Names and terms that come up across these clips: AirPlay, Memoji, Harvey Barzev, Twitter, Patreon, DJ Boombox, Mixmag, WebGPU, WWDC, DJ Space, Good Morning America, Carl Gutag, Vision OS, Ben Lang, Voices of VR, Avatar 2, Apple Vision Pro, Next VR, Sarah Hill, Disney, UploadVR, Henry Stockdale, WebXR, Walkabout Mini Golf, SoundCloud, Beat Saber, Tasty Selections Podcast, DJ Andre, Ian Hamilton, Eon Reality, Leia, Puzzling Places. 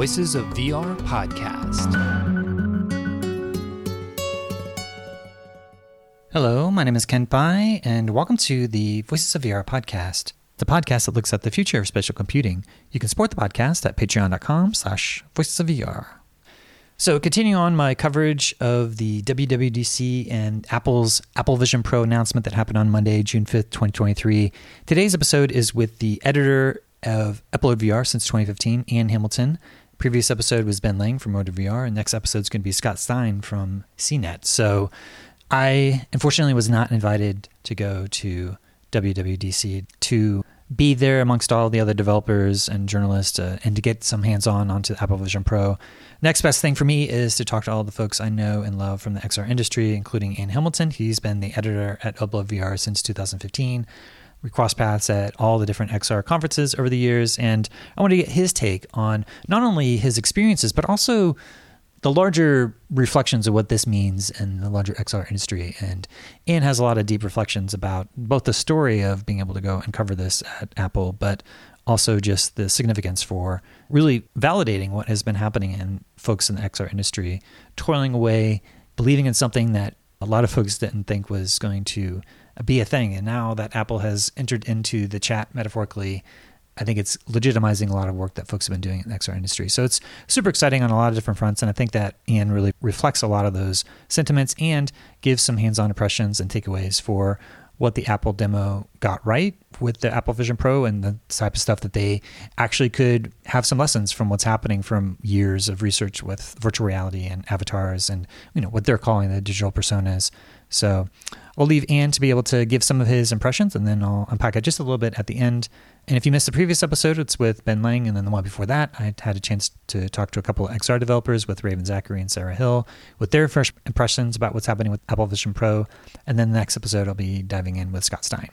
Voices of VR podcast. Hello, my name is Ken Pai, and welcome to the Voices of VR podcast, the podcast that looks at the future of spatial computing. You can support the podcast at patreon.com/voicesofvr. So continuing on my coverage of the WWDC and Apple's Apple Vision Pro announcement that happened on Monday, June 5th, 2023, today's episode is with the editor of UploadVR since 2015, Ian Hamilton. Previous episode was Ben Lang from Road to VR, and next episode is going to be Scott Stein from CNET. So I, unfortunately, was not invited to go to WWDC to be there amongst all the other developers and journalists and to get some hands-on onto the Apple Vision Pro. Next best thing for me is to talk to all the folks I know and love from the XR industry, including Ian Hamilton. He's been the editor at UploadVR since 2015. We cross paths at all the different XR conferences over the years, and I wanted to get his take on not only his experiences, but also the larger reflections of what this means in the larger XR industry. And Ian has a lot of deep reflections about both the story of being able to go and cover this at Apple, but also just the significance for really validating what has been happening in folks in the XR industry, toiling away, believing in something that a lot of folks didn't think was going to be a thing. And now that Apple has entered into the chat metaphorically, I think it's legitimizing a lot of work that folks have been doing in the XR industry. So it's super exciting on a lot of different fronts. And I think that Ian really reflects a lot of those sentiments and gives some hands-on impressions and takeaways for what the Apple demo got right with the Apple Vision Pro and the type of stuff that they actually could have some lessons from what's happening from years of research with virtual reality and avatars and, you know, what they're calling the digital personas. So I'll leave Ian to be able to give some of his impressions, and then I'll unpack it just a little bit at the end. And if you missed the previous episode, it's with Ben Lang, and then the one before that, I had a chance to talk to a couple of XR developers with Raven Zachary and Sarah Hill with their first impressions about what's happening with Apple Vision Pro. And then the next episode, I'll be diving in with Scott Stein.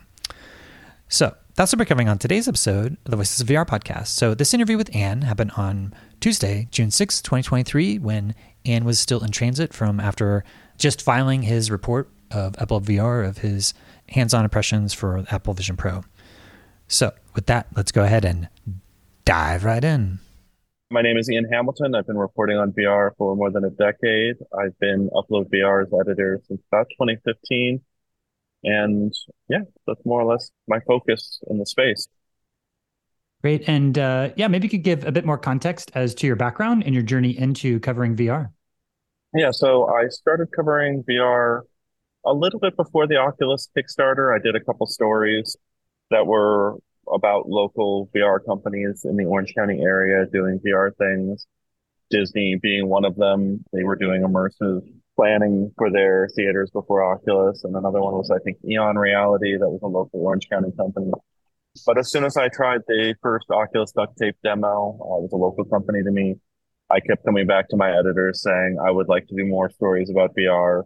So that's what we're covering on today's episode of the Voices of VR podcast. So this interview with Ian happened on Tuesday, June 6th, 2023, when Ian was still in transit from after just filing his report of UploadVR of his hands-on impressions for Apple Vision Pro. So with that, let's go ahead and dive right in. My name is Ian Hamilton. I've been reporting on VR for more than a decade. I've been UploadVR's editor since about 2015. And yeah, that's more or less my focus in the space. Great. And yeah, maybe you could give a bit more context as to your background and your journey into covering VR. Yeah, so I started covering VR a little bit before the Oculus Kickstarter. I did a couple stories that were about local VR companies in the Orange County area doing VR things. Disney being one of them. They were doing immersive planning for their theaters before Oculus. And another one was, I think, Eon Reality. That was a local Orange County company. But as soon as I tried the first Oculus duct tape demo, it was a local company to me, I kept coming back to my editors saying I would like to do more stories about VR.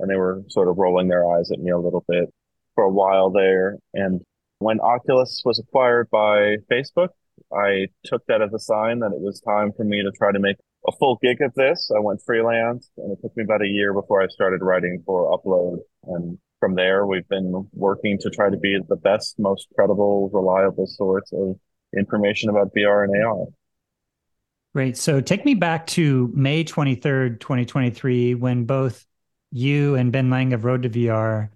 And they were sort of rolling their eyes at me a little bit for a while there. And when Oculus was acquired by Facebook, I took that as a sign that it was time for me to try to make a full gig of this. I went freelance, and it took me about a year before I started writing for Upload. And from there, we've been working to try to be the best, most credible, reliable source of information about VR and AR. Great. So take me back to May 23rd, 2023, when both you and Ben Lang of Road to VR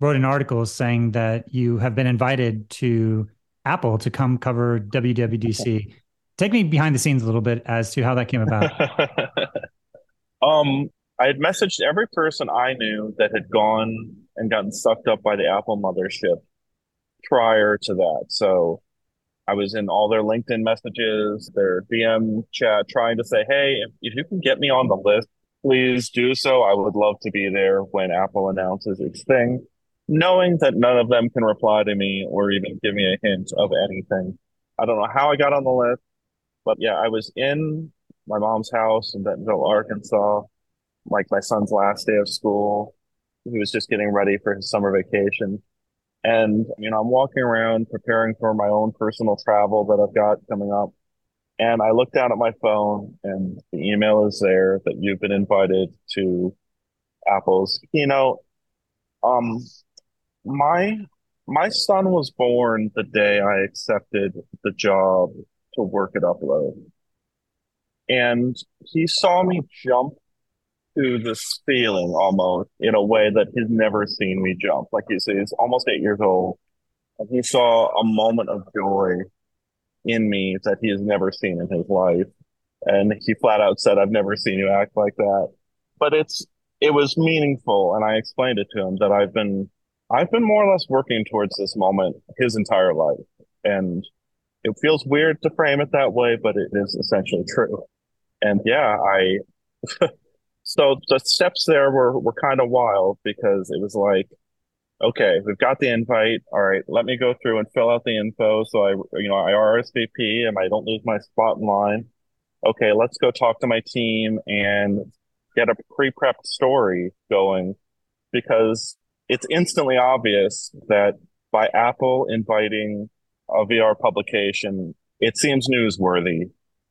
wrote an article saying that you have been invited to Apple to come cover WWDC. Take me behind the scenes a little bit as to how that came about. I had messaged every person I knew that had gone and gotten sucked up by the Apple mothership prior to that. So I was in all their LinkedIn messages, their DM chat, trying to say, hey, if you can get me on the list, please do so. I would love to be there when Apple announces its thing, knowing that none of them can reply to me or even give me a hint of anything. I don't know how I got on the list, but yeah, I was in my mom's house in Bentonville, Arkansas, like my son's last day of school. He was just getting ready for his summer vacation. And, you know, I'm walking around preparing for my own personal travel that I've got coming up. And I look down at my phone and the email is there that you've been invited to Apple's keynote. My son was born the day I accepted the job to work at Upload. And he saw me jump to the ceiling almost in a way that he's never seen me jump. Like you say, he's almost 8 years old. And he saw a moment of joy in me that he has never seen in his life. And he flat out said, I've never seen you act like that. But it was meaningful. And I explained it to him that I've been more or less working towards this moment his entire life. And it feels weird to frame it that way, but it is essentially true. And yeah, so the steps there were kind of wild, because it was like, okay, we've got the invite. All right, let me go through and fill out the info. So I RSVP and I don't lose my spot in line. Okay, let's go talk to my team and get a pre-prepped story going, because it's instantly obvious that by Apple inviting a VR publication, it seems newsworthy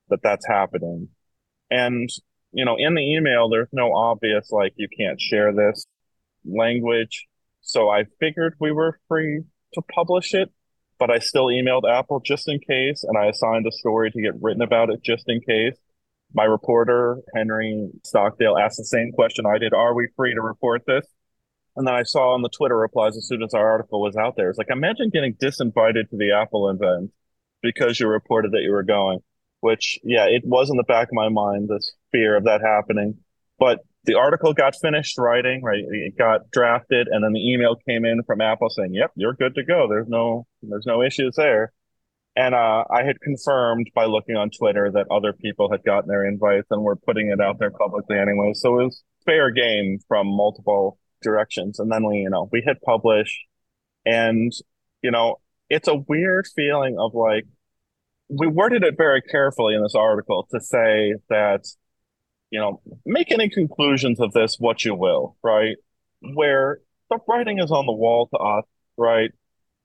that that's happening. And, in the email, there's no obvious, like, you can't share this language. So I figured we were free to publish it, but I still emailed Apple just in case, and I assigned a story to get written about it just in case. My reporter, Henry Stockdale, asked the same question I did: are we free to report this? And then I saw on the Twitter replies as soon as our article was out there. It's like, imagine getting disinvited to the Apple event because you reported that you were going, which, yeah, it was in the back of my mind, this fear of that happening. But the article got finished writing, right? It got drafted, and then the email came in from Apple saying, yep, you're good to go. There's no issues there. And I had confirmed by looking on Twitter that other people had gotten their invites and were putting it out there publicly anyway. So it was fair game from multiple directions. And then we hit publish, and it's a weird feeling of, like, we worded it very carefully in this article to say that, make any conclusions of this what you will, right? Where the writing is on the wall to us, right?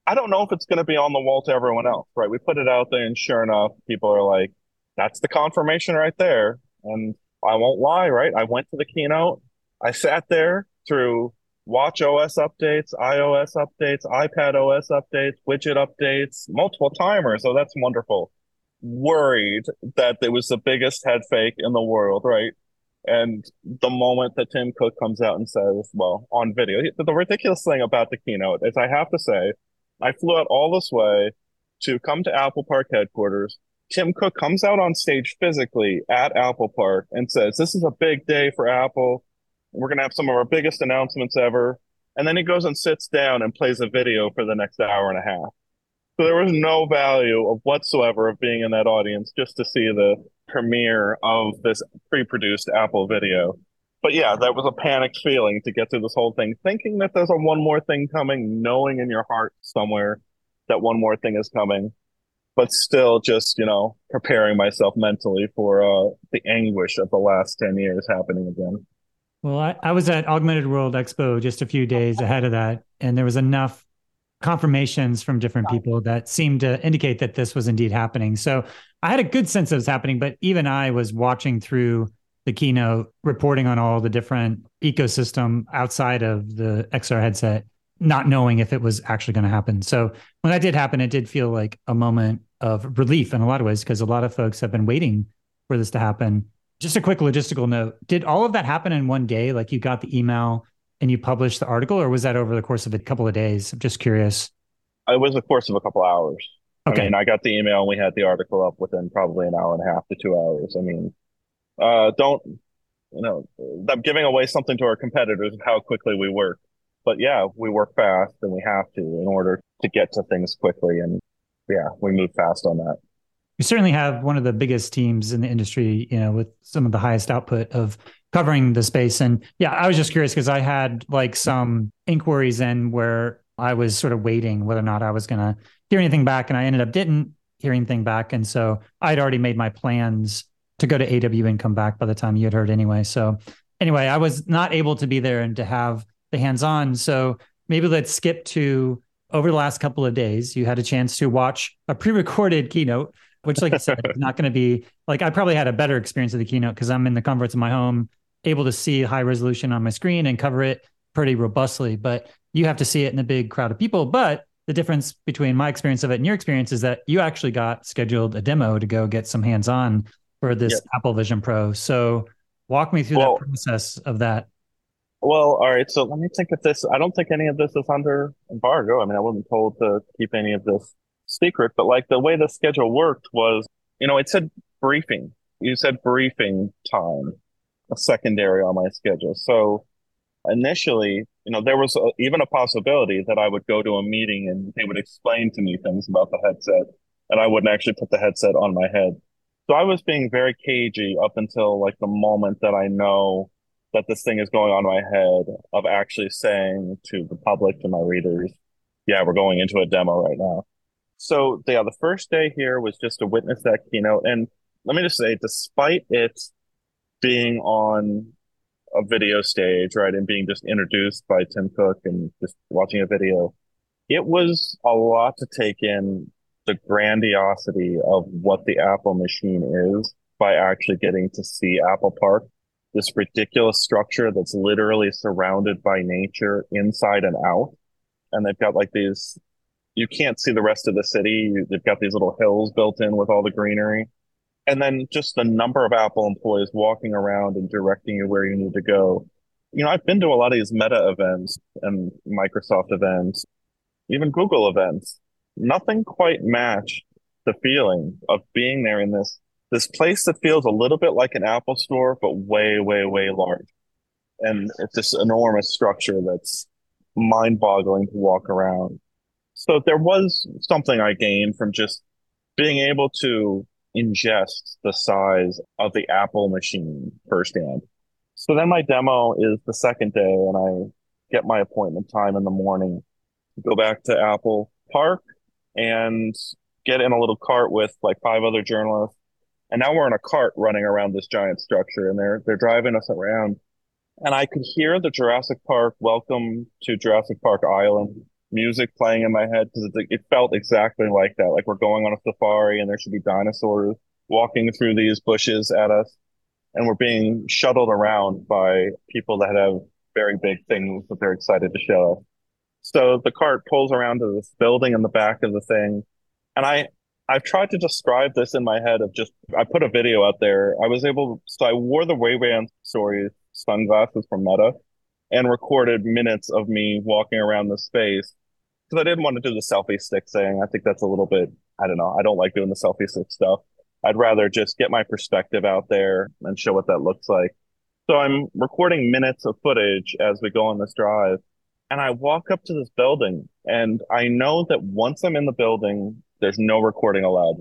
I don't know if it's going to be on the wall to everyone else, right? We put it out there, and sure enough, people are like, that's the confirmation right there. And I won't lie, right? I went to the keynote, I sat there through watchOS updates, iOS updates, iPadOS updates, widget updates, multiple timers. So that's wonderful. Worried that it was the biggest head fake in the world, right? And the moment that Tim Cook comes out and says, well, on video, the ridiculous thing about the keynote is, I have to say, I flew out all this way to come to Apple Park headquarters. Tim Cook comes out on stage physically at Apple Park and says, this is a big day for Apple. We're going to have some of our biggest announcements ever. And then he goes and sits down and plays a video for the next hour and a half. So there was no value of whatsoever of being in that audience just to see the premiere of this pre-produced Apple video. But yeah, that was a panicked feeling to get through this whole thing, thinking that there's one more thing coming, knowing in your heart somewhere that one more thing is coming, but still just, preparing myself mentally for the anguish of the last 10 years happening again. Well, I was at Augmented World Expo just a few days ahead of that, and there was enough confirmations from different people that seemed to indicate that this was indeed happening. So I had a good sense it was happening, but even I was watching through the keynote, reporting on all the different ecosystem outside of the XR headset, not knowing if it was actually going to happen. So when that did happen, it did feel like a moment of relief in a lot of ways, because a lot of folks have been waiting for this to happen. Just a quick logistical note. Did all of that happen in one day? Like, you got the email and you published the article, or was that over the course of a couple of days? I'm just curious. It was the course of a couple hours. Okay. I mean, I got the email and we had the article up within probably an hour and a half to 2 hours. I mean, I'm giving away something to our competitors of how quickly we work. But yeah, we work fast, and we have to in order to get to things quickly. And yeah, we move fast on that. You certainly have one of the biggest teams in the industry, with some of the highest output of covering the space. And yeah, I was just curious because I had some inquiries in where I was sort of waiting whether or not I was going to hear anything back. And I ended up didn't hear anything back. And so I'd already made my plans to go to AW and come back by the time you had heard anyway. So anyway, I was not able to be there and to have the hands-on. So maybe let's skip to over the last couple of days, you had a chance to watch a pre-recorded keynote, which, like I said, is not going to be I probably had a better experience of the keynote because I'm in the comforts of my home, able to see high resolution on my screen and cover it pretty robustly. But you have to see it in a big crowd of people. But the difference between my experience of it and your experience is that you actually got scheduled a demo to go get some hands on for this Apple Vision Pro. So walk me through that process of that. Well, all right. So let me think of this. I don't think any of this is under embargo. I mean, I wasn't told to keep any of this secret, but like the way the schedule worked was, you know, it said briefing. You said briefing time, a secondary on my schedule. So initially, you know, there was even a possibility that I would go to a meeting and they would explain to me things about the headset and I wouldn't actually put the headset on my head. So I was being very cagey up until like the moment that I know that this thing is going on my head of actually saying to the public, to my readers, yeah, we're going into a demo right now. So yeah, the first day here was just to witness that keynote. And let me just say, despite it being on a video stage, right, and being just introduced by Tim Cook and just watching a video, it was a lot to take in the grandiosity of what the Apple machine is by actually getting to see Apple Park, this ridiculous structure that's literally surrounded by nature inside and out. And they've got like these, you can't see the rest of the city. They've got these little hills built in with all the greenery. And then just the number of Apple employees walking around and directing you where you need to go. You know, I've been to a lot of these Meta events and Microsoft events, even Google events. Nothing quite matched the feeling of being there in this place that feels a little bit like an Apple store, but way, way, way large. And it's this enormous structure that's mind-boggling to walk around. So there was something I gained from just being able to ingest the size of the Apple machine firsthand. So then my demo is the second day, and I get my appointment time in the morning, go back to Apple Park, and get in a little cart with like 5 other journalists. And now we're in a cart running around this giant structure, and they're driving us around. And I could hear the Jurassic Park, Welcome to Jurassic Park Island music playing in my head, because it felt exactly like that. Like we're going on a safari and there should be dinosaurs walking through these bushes at us. And we're being shuttled around by people that have very big things that they're excited to show. So the cart pulls around to this building in the back of the thing. And I've tried to describe this in my head of just, I put a video out there. I wore the Ray-Ban Stories sunglasses from Meta and recorded minutes of me walking around the space, because I didn't want to do the selfie stick thing. I think that's a little bit, I don't know. I don't like doing the selfie stick stuff. I'd rather just get my perspective out there and show what that looks like. So I'm recording minutes of footage as we go on this drive. And I walk up to this building, and I know that once I'm in the building, there's no recording allowed.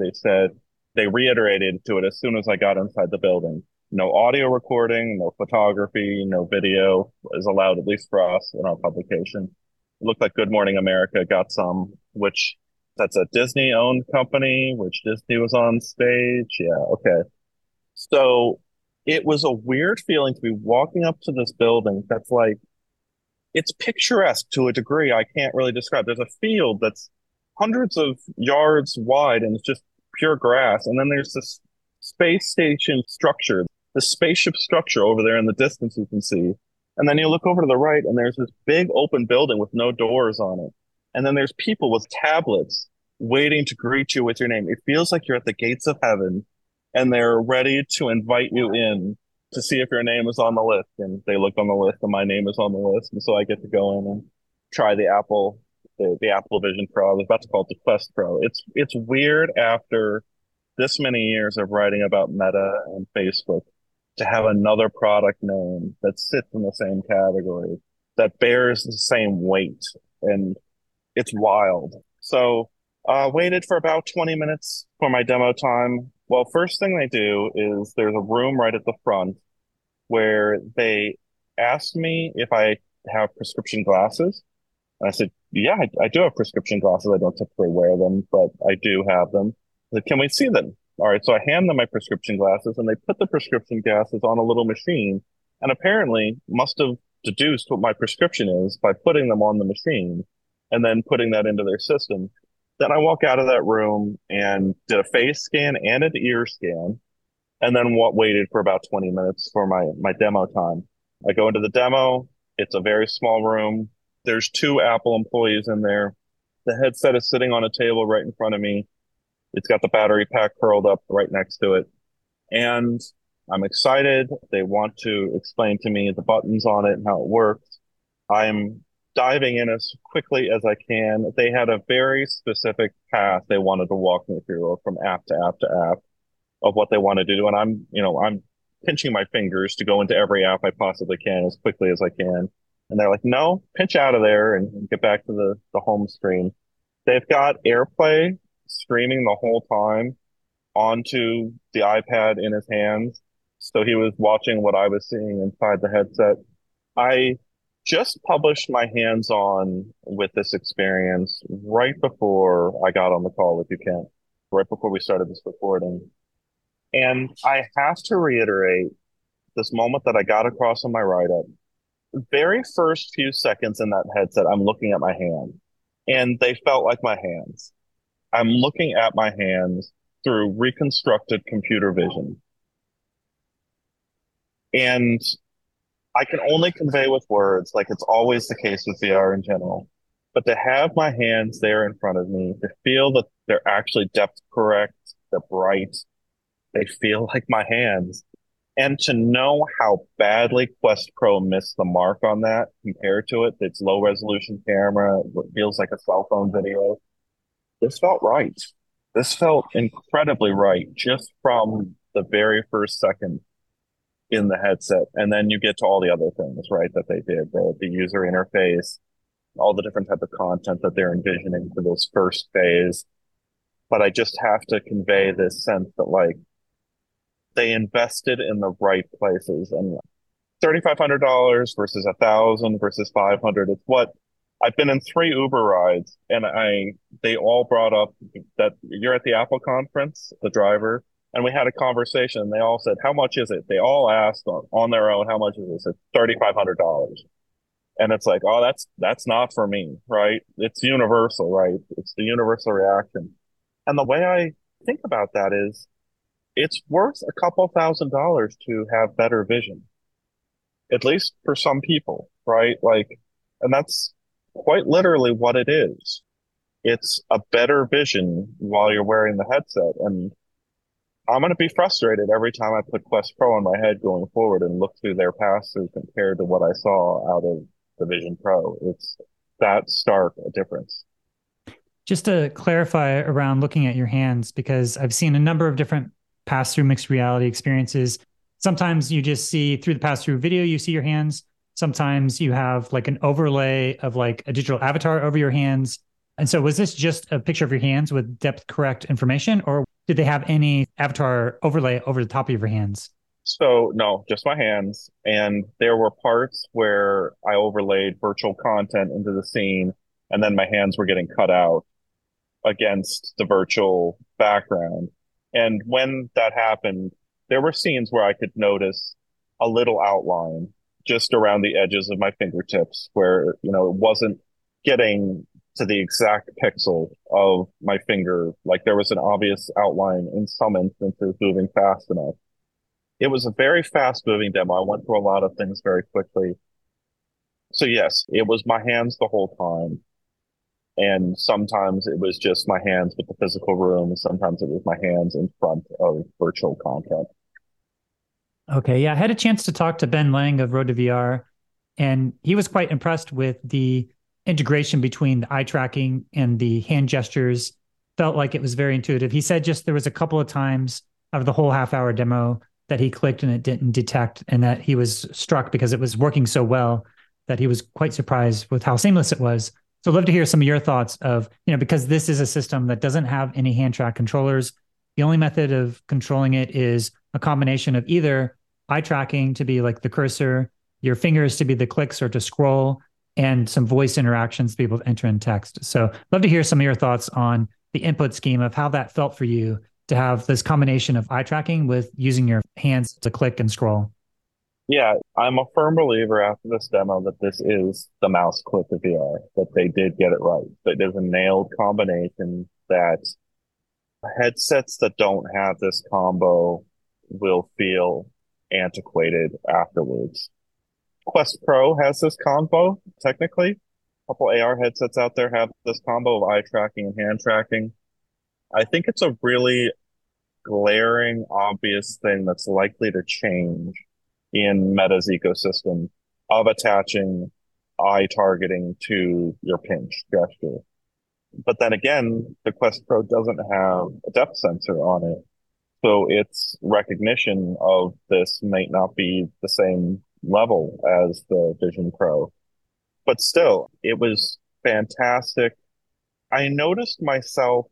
They reiterated to it as soon as I got inside the building. No audio recording, no photography, no video is allowed, at least for us in our publication. It looked like Good Morning America got some, which that's a Disney-owned company, which Disney was on stage. Yeah, okay. So it was a weird feeling to be walking up to this building that's like, it's picturesque to a degree I can't really describe. There's a field that's hundreds of yards wide, and it's just pure grass. And then there's this space station structure, the spaceship structure over there in the distance you can see. And then you look over to the right, and there's this big open building with no doors on it. And then there's people with tablets waiting to greet you with your name. It feels like you're at the gates of heaven, and they're ready to invite you in to see if your name is on the list. And they look on the list, and my name is on the list. And so I get to go in and try the Apple Vision Pro. I was about to call it the Quest Pro. It's weird after this many years of writing about Meta and Facebook to have another product name that sits in the same category, that bears the same weight. And it's wild. So I waited for about 20 minutes for my demo time. Well, first thing they do is there's a room right at the front where they asked me if I have prescription glasses. And I said, yeah, I do have prescription glasses. I don't typically wear them, but I do have them. I said, can we see them? All right. So I hand them my prescription glasses, and they put the prescription glasses on a little machine, and apparently must have deduced what my prescription is by putting them on the machine and then putting that into their system. Then I walk out of that room and did a face scan and an ear scan, and then waited for about 20 minutes for my demo time. I go into the demo. It's a very small room. There's 2 Apple employees in there. The headset is sitting on a table right in front of me. It's got the battery pack curled up right next to it. And I'm excited. They want to explain to me the buttons on it and how it works. I'm diving in as quickly as I can. They had a very specific path they wanted to walk me through from app to app to app of what they want to do. And I'm pinching my fingers to go into every app I possibly can as quickly as I can. And they're like, no, pinch out of there and get back to the home screen. They've got AirPlay streaming the whole time onto the iPad in his hands. So he was watching what I was seeing inside the headset. I just published my hands-on with this experience right before I got on the call with you, Kent, right before we started this recording. And I have to reiterate this moment that I got across in my write-up. The very first few seconds in that headset, I'm looking at my hand, and they felt like my hands. I'm looking at my hands through reconstructed computer vision. And I can only convey with words, like it's always the case with VR in general. But to have my hands there in front of me, to feel that they're actually depth correct, they're bright, they feel like my hands. And to know how badly Quest Pro missed the mark on that compared to it, its low resolution camera, what feels like a cell phone video, this felt right. This felt incredibly right just from the very first second in the headset. And then you get to all the other things, right, that they did, the user interface, all the different type of content that they're envisioning for this first phase. But I just have to convey this sense that, like, they invested in the right places. And $3,500 versus $1,000 versus $500, it's what I've been in 3 Uber rides, and they all brought up that you're at the Apple conference, the driver, and we had a conversation, and they all said, how much is it? They all asked on their own, how much is this? It's $3,500. And it's like, oh, that's not for me, right? It's universal, right? It's the universal reaction. And the way I think about that is, it's worth a couple $1,000s to have better vision, at least for some people, right? Like, and that's quite literally what it is. It's a better vision while you're wearing the headset. And I'm going to be frustrated every time I put Quest Pro in my head going forward and look through their pass-through compared to what I saw out of the Vision Pro. It's that stark a difference. Just to clarify around looking at your hands, because I've seen a number of different pass-through mixed reality experiences. Sometimes you just see through the pass-through video, you see your hands. Sometimes you have like an overlay of like a digital avatar over your hands. And so was this just a picture of your hands with depth correct information, or did they have any avatar overlay over the top of your hands? So no, just my hands. And there were parts where I overlaid virtual content into the scene, and then my hands were getting cut out against the virtual background. And when that happened, there were scenes where I could notice a little outline just around the edges of my fingertips where, you know, it wasn't getting to the exact pixel of my finger. Like, there was an obvious outline in some instances moving fast enough. It was a very fast moving demo. I went through a lot of things very quickly. So yes, it was my hands the whole time. And sometimes it was just my hands with the physical room. Sometimes it was my hands in front of virtual content. Okay, yeah. I had a chance to talk to Ben Lang of Road to VR, and he was quite impressed with the integration between the eye tracking and the hand gestures. Felt like it was very intuitive. He said just there was a couple of times out of the whole half-hour demo that he clicked and it didn't detect, and that he was struck because it was working so well that he was quite surprised with how seamless it was. So I'd love to hear some of your thoughts of, you know, because this is a system that doesn't have any hand track controllers. The only method of controlling it is a combination of either eye tracking to be like the cursor, your fingers to be the clicks or to scroll, and some voice interactions to be able to enter in text. So I'd love to hear some of your thoughts on the input scheme of how that felt for you to have this combination of eye tracking with using your hands to click and scroll. Yeah, I'm a firm believer after this demo that this is the mouse click of VR, that they did get it right. That there's a nailed combination that headsets that don't have this combo will feel antiquated afterwards. Quest Pro has this combo, technically. A couple AR headsets out there have this combo of eye tracking and hand tracking. I think it's a really glaring, obvious thing that's likely to change in Meta's ecosystem of attaching eye targeting to your pinch gesture. But then again, the Quest Pro doesn't have a depth sensor on it. So its recognition of this might not be the same level as the Vision Pro. But still, it was fantastic. I noticed myself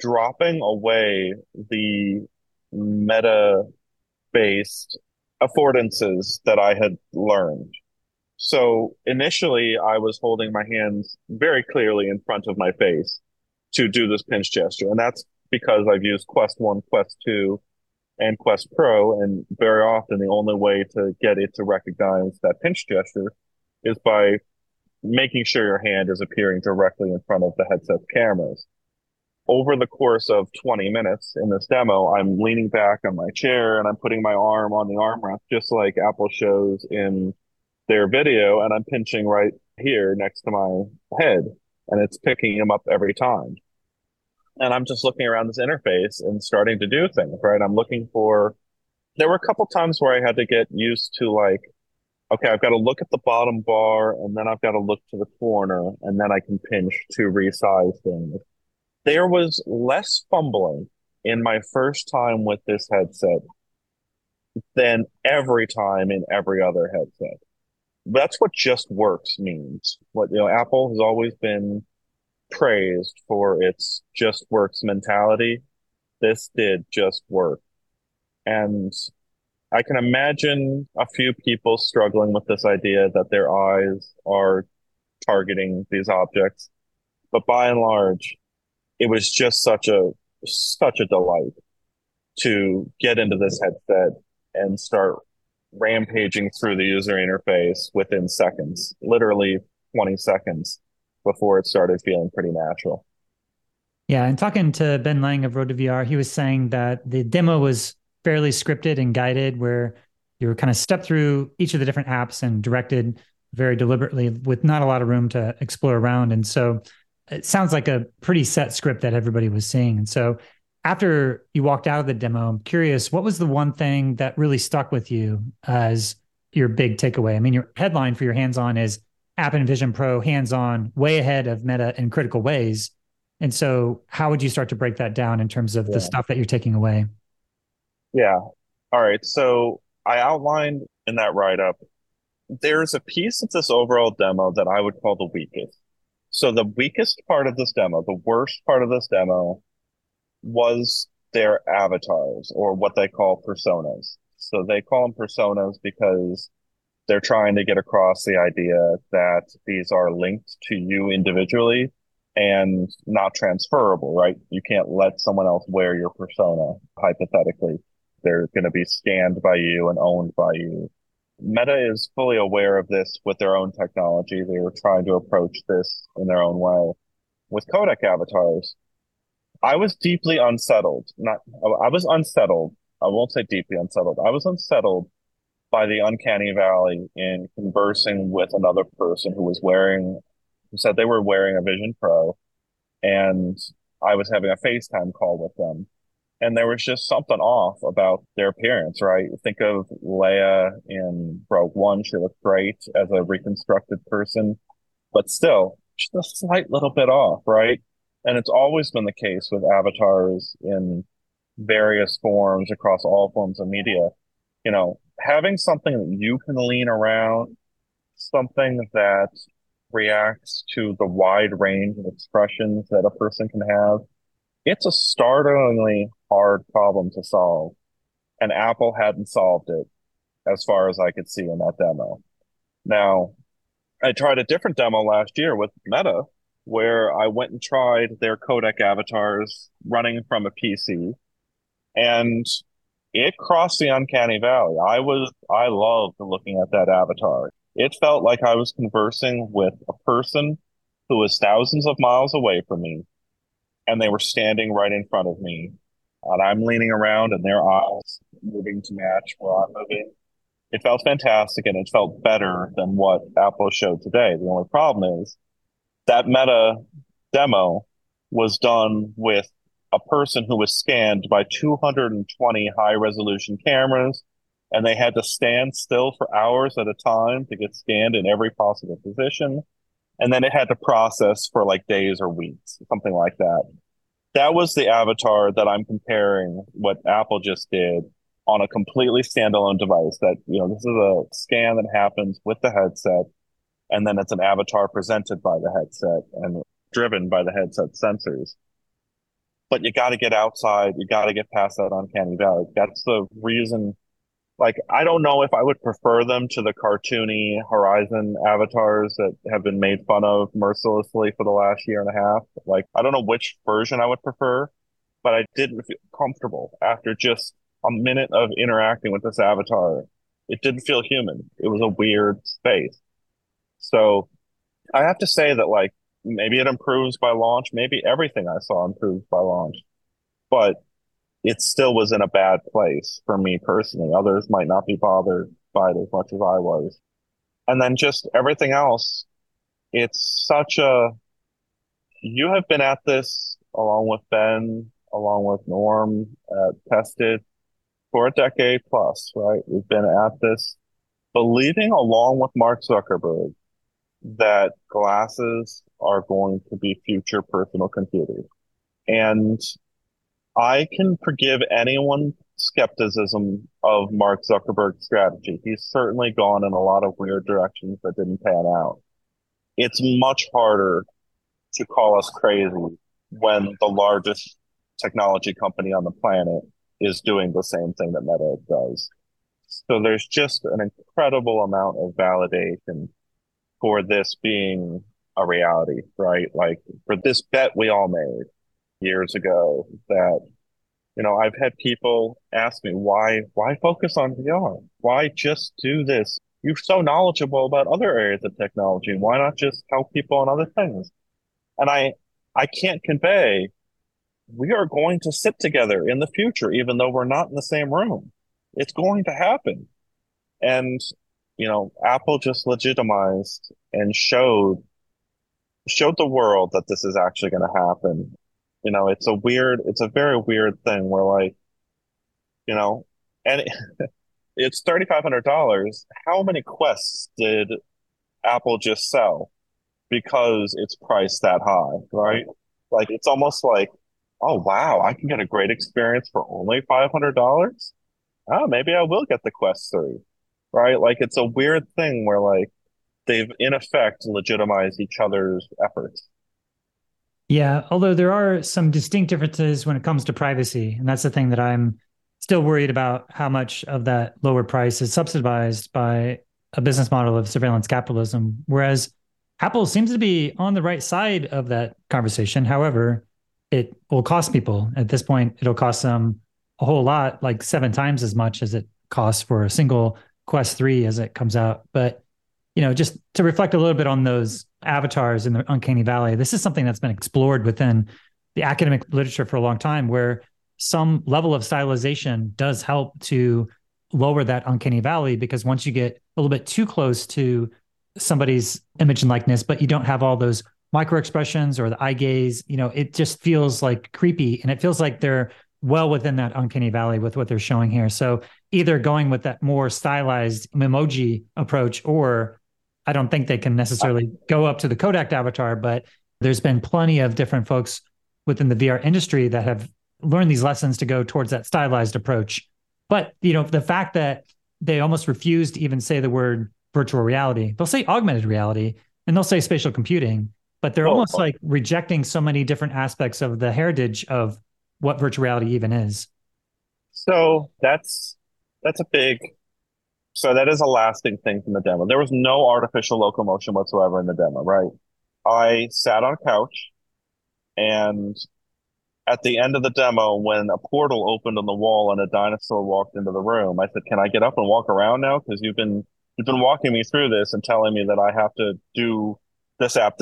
dropping away the Meta-based affordances that I had learned. So initially, I was holding my hands very clearly in front of my face to do this pinch gesture. And that's because I've used Quest 1, Quest 2, and Quest Pro. And very often, the only way to get it to recognize that pinch gesture is by making sure your hand is appearing directly in front of the headset's cameras. Over the course of 20 minutes in this demo, I'm leaning back on my chair and I'm putting my arm on the armrest, just like Apple shows in their video, and I'm pinching right here next to my head, and it's picking him up every time. And I'm just looking around this interface and starting to do things, right? I'm looking for, there were a couple times where I had to get used to, like, okay, I've got to look at the bottom bar, and then I've got to look to the corner, and then I can pinch to resize things. There was less fumbling in my first time with this headset than every time in every other headset. That's what just works means. What, you know, Apple has always been praised for its just works mentality. This did just work. And I can imagine a few people struggling with this idea that their eyes are targeting these objects. But by and large, it was just such a delight to get into this headset and start rampaging through the user interface within seconds, literally 20 seconds before it started feeling pretty natural. Yeah, and talking to Ben Lang of Road to VR, he was saying that the demo was fairly scripted and guided, where you were kind of stepped through each of the different apps and directed very deliberately with not a lot of room to explore around. And so it sounds like a pretty set script that everybody was seeing. And so after you walked out of the demo, I'm curious, what was the one thing that really stuck with you as your big takeaway? I mean, your headline for your hands-on is Apple Vision Pro hands-on, way ahead of Meta in critical ways. And so how would you start to break that down in terms of the stuff that you're taking away? Yeah. All right. So I outlined in that write-up, there's a piece of this overall demo that I would call the weakest. So the weakest part of this demo, the worst part of this demo, was their avatars, or what they call personas. So they call them personas because they're trying to get across the idea that these are linked to you individually and not transferable, right? You can't let someone else wear your persona, hypothetically. They're going to be scanned by you and owned by you. Meta is fully aware of this with their own technology. They were trying to approach this in their own way. With codec avatars, I was deeply unsettled. I won't say deeply unsettled. I was unsettled by the uncanny valley in conversing with another person who said they were wearing a Vision Pro, and I was having a FaceTime call with them. And there was just something off about their appearance, right? Think of Leia in Rogue One. She looked great as a reconstructed person, but still, just a slight little bit off, right? And it's always been the case with avatars in various forms across all forms of media. You know, having something that you can lean around, something that reacts to the wide range of expressions that a person can have, it's a startlingly hard problem to solve, and Apple hadn't solved it as far as I could see in that demo. Now, I tried a different demo last year with Meta, where I went and tried their codec avatars running from a PC, and it crossed the uncanny valley. I loved looking at that avatar. It felt like I was conversing with a person who was thousands of miles away from me, and they were standing right in front of me. And I'm leaning around and their eyes moving to match where I'm moving. It felt fantastic, and it felt better than what Apple showed today. The only problem is that Meta demo was done with a person who was scanned by 220 high-resolution cameras, and they had to stand still for hours at a time to get scanned in every possible position. And then it had to process for like days or weeks, something like that. That was the avatar that I'm comparing what Apple just did on a completely standalone device. That, you know, this is a scan that happens with the headset, and then it's an avatar presented by the headset and driven by the headset sensors. But you got to get outside. You got to get past that uncanny valley. That's the reason. Like, I don't know if I would prefer them to the cartoony Horizon avatars that have been made fun of mercilessly for the last year and a half. Like, I don't know which version I would prefer, but I didn't feel comfortable after just a minute of interacting with this avatar. It didn't feel human. It was a weird space. So I have to say that, like, maybe it improves by launch. Maybe everything I saw improved by launch. But it still was in a bad place for me personally. Others might not be bothered by it as much as I was. And then just everything else, it's such a... You have been at this, along with Ben, along with Norm, tested for a decade plus, right? We've been at this, believing along with Mark Zuckerberg that glasses are going to be future personal computers. And I can forgive anyone's skepticism of Mark Zuckerberg's strategy. He's certainly gone in a lot of weird directions that didn't pan out. It's much harder to call us crazy when the largest technology company on the planet is doing the same thing that Meta does. So there's just an incredible amount of validation for this being a reality, right? Like, for this bet we all made years ago that, you know, I've had people ask me, why focus on VR? Why just do this? You're so knowledgeable about other areas of technology. Why not just help people on other things? And I can't convey, we are going to sit together in the future, even though we're not in the same room. It's going to happen. And, you know, Apple just legitimized and showed the world that this is actually going to happen. You know, it's a very weird thing where, like, you know, and it's $3,500. How many Quests did Apple just sell because it's priced that high, right? Like, it's almost like, oh, wow, I can get a great experience for only $500. Oh, maybe I will get the Quest 3, right? Like, it's a weird thing where, like, they've in effect legitimized each other's efforts. Yeah, although there are some distinct differences when it comes to privacy. And that's the thing that I'm still worried about, how much of that lower price is subsidized by a business model of surveillance capitalism. Whereas Apple seems to be on the right side of that conversation. However, it will cost people. At this point, it'll cost them a whole lot, like 7 times as much as it costs for a single Quest 3 as it comes out. But, you know, just to reflect a little bit on those avatars in the uncanny valley, this is something that's been explored within the academic literature for a long time, where some level of stylization does help to lower that uncanny valley, because once you get a little bit too close to somebody's image and likeness, but you don't have all those micro expressions or the eye gaze, you know, it just feels like creepy, and it feels like they're well within that uncanny valley with what they're showing here. So either going with that more stylized Memoji approach, or I don't think they can necessarily go up to the Kodak avatar, but there's been plenty of different folks within the VR industry that have learned these lessons to go towards that stylized approach. But, you know, the fact that they almost refuse to even say the word virtual reality, they'll say augmented reality, and they'll say spatial computing, but they're almost like rejecting so many different aspects of the heritage of what virtual reality even is. So that's a big... So that is a lasting thing from the demo. There was no artificial locomotion whatsoever in the demo, right? I sat on a couch, and at the end of the demo, when a portal opened on the wall and a dinosaur walked into the room, I said, can I get up and walk around now? Because you've been walking me through this and telling me that I have to do this app.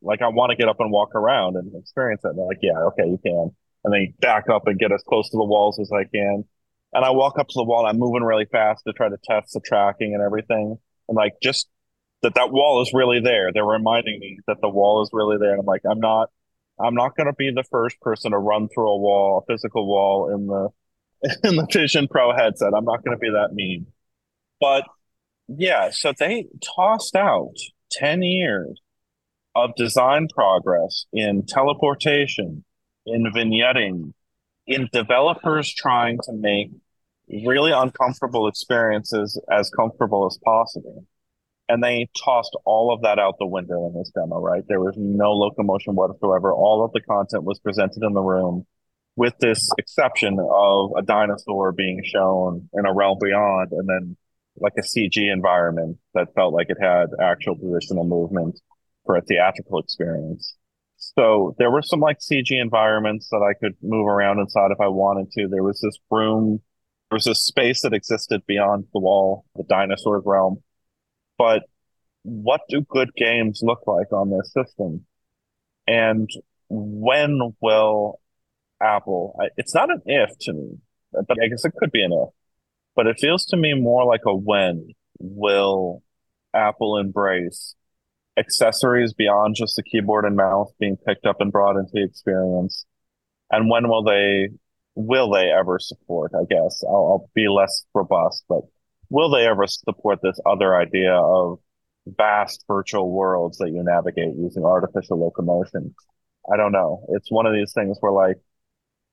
Like, I want to get up and walk around and experience it. And they're like, yeah, okay, you can. And they back up and get as close to the walls as I can. And I walk up to the wall, and I'm moving really fast to try to test the tracking and everything. And, like, just that wall is really there. They're reminding me that the wall is really there. And I'm like, I'm not I'm not going to be the first person to run through a wall, a physical wall in the Vision Pro headset. I'm not going to be that mean. But yeah, so they tossed out 10 years of design progress in teleportation, in vignetting, in developers trying to make really uncomfortable experiences as comfortable as possible. And they tossed all of that out the window in this demo, right? There was no locomotion whatsoever. All of the content was presented in the room, with this exception of a dinosaur being shown in a Realm Beyond, and then like a CG environment that felt like it had actual positional movement for a theatrical experience. So there were some like CG environments that I could move around inside if I wanted to. There was this room, there was this space that existed beyond the wall, the dinosaur realm. But what do good games look like on this system? And when will Apple, it's not an if to me, but I guess it could be an if, but it feels to me more like a when will Apple embrace accessories beyond just the keyboard and mouse being picked up and brought into the experience? And when will they ever support, I guess, I'll be less robust, but will they ever support this other idea of vast virtual worlds that you navigate using artificial locomotion? I don't know. It's one of these things where like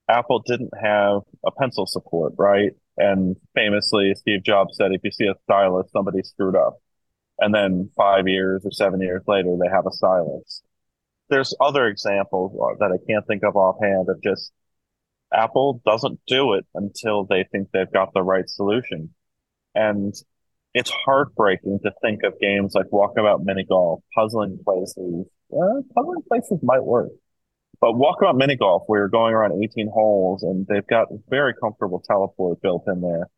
Apple didn't have a pencil support, right? And famously, Steve Jobs said, if you see a stylus, somebody screwed up. And then 5 years or 7 years later, they have a stylus. There's other examples that I can't think of offhand of just Apple doesn't do it until they think they've got the right solution. And it's heartbreaking to think of games like Walkabout Mini Golf, Puzzling Places. Puzzling Places might work. But Walkabout Mini Golf, where you're going around 18 holes, and they've got very comfortable teleport built in there.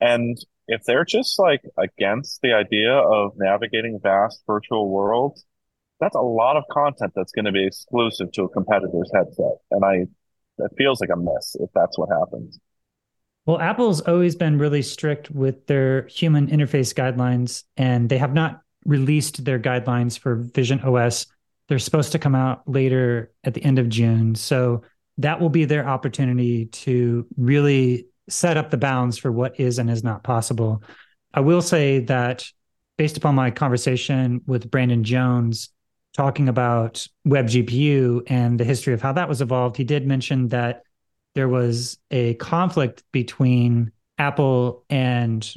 And if they're just like against the idea of navigating vast virtual worlds, that's a lot of content that's going to be exclusive to a competitor's headset. And it feels like a mess if that's what happens. Well, Apple's always been really strict with their human interface guidelines, and they have not released their guidelines for Vision OS. They're supposed to come out later at the end of June. So that will be their opportunity to really set up the bounds for what is and is not possible. I will say that based upon my conversation with Brandon Jones talking about WebGPU and the history of how that was evolved, he did mention that there was a conflict between Apple and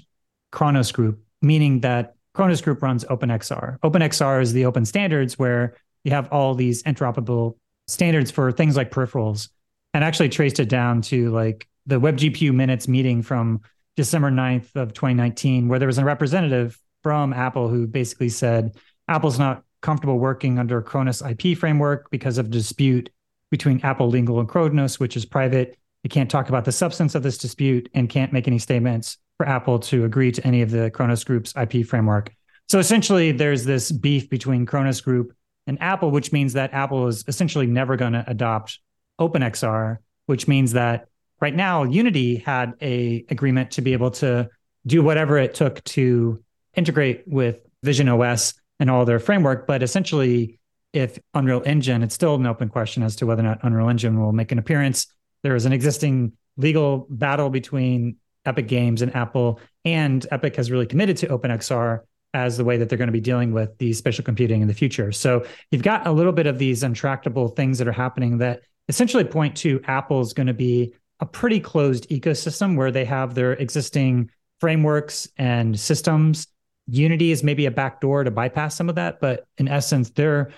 Kronos Group, meaning that Kronos Group runs OpenXR. OpenXR is the open standards where you have all these interoperable standards for things like peripherals, and actually traced it down to like the WebGPU Minutes meeting from December 9th of 2019, where there was a representative from Apple who basically said, Apple's not comfortable working under Kronos IP framework because of dispute between Apple Legal and Kronos, which is private. They can't talk about the substance of this dispute and can't make any statements for Apple to agree to any of the Kronos Group's IP framework. So essentially there's this beef between Kronos Group and Apple, which means that Apple is essentially never going to adopt OpenXR, which means that right now Unity had an agreement to be able to do whatever it took to integrate with Vision OS and all their framework. But essentially, if Unreal Engine, it's still an open question as to whether or not Unreal Engine will make an appearance. There is an existing legal battle between Epic Games and Apple, and Epic has really committed to OpenXR as the way that they're going to be dealing with the spatial computing in the future. So you've got a little bit of these intractable things that are happening that essentially point to Apple's going to be a pretty closed ecosystem where they have their existing frameworks and systems. Unity is maybe a backdoor to bypass some of that, but in essence, they're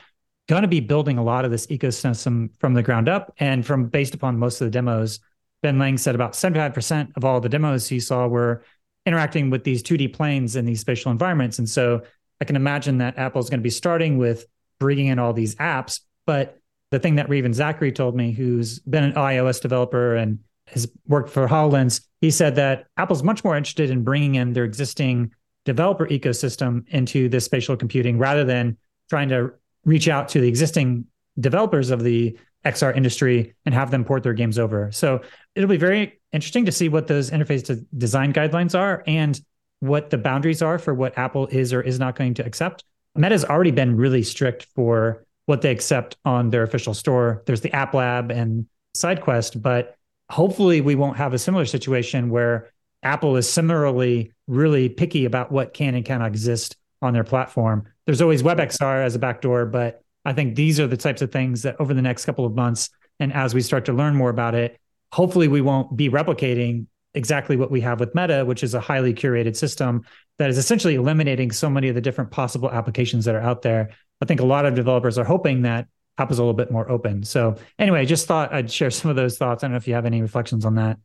going to be building a lot of this ecosystem from the ground up and from based upon most of the demos. Ben Lang said about 75% of all the demos he saw were interacting with these 2D planes in these spatial environments. And so I can imagine that Apple's going to be starting with bringing in all these apps. But the thing that Raven Zachary told me, who's been an iOS developer and has worked for HoloLens, he said that Apple's much more interested in bringing in their existing developer ecosystem into this spatial computing rather than trying to reach out to the existing developers of the XR industry and have them port their games over. So it'll be very interesting to see what those interface to design guidelines are and what the boundaries are for what Apple is or is not going to accept. Meta's already been really strict for what they accept on their official store. There's the App Lab and SideQuest, but hopefully we won't have a similar situation where Apple is similarly really picky about what can and cannot exist on their platform. There's always WebXR as a backdoor, but I think these are the types of things that over the next couple of months, and as we start to learn more about it, hopefully we won't be replicating exactly what we have with Meta, which is a highly curated system that is essentially eliminating so many of the different possible applications that are out there. I think a lot of developers are hoping that Apple's a little bit more open. So anyway, I just thought I'd share some of those thoughts. I don't know if you have any reflections on that.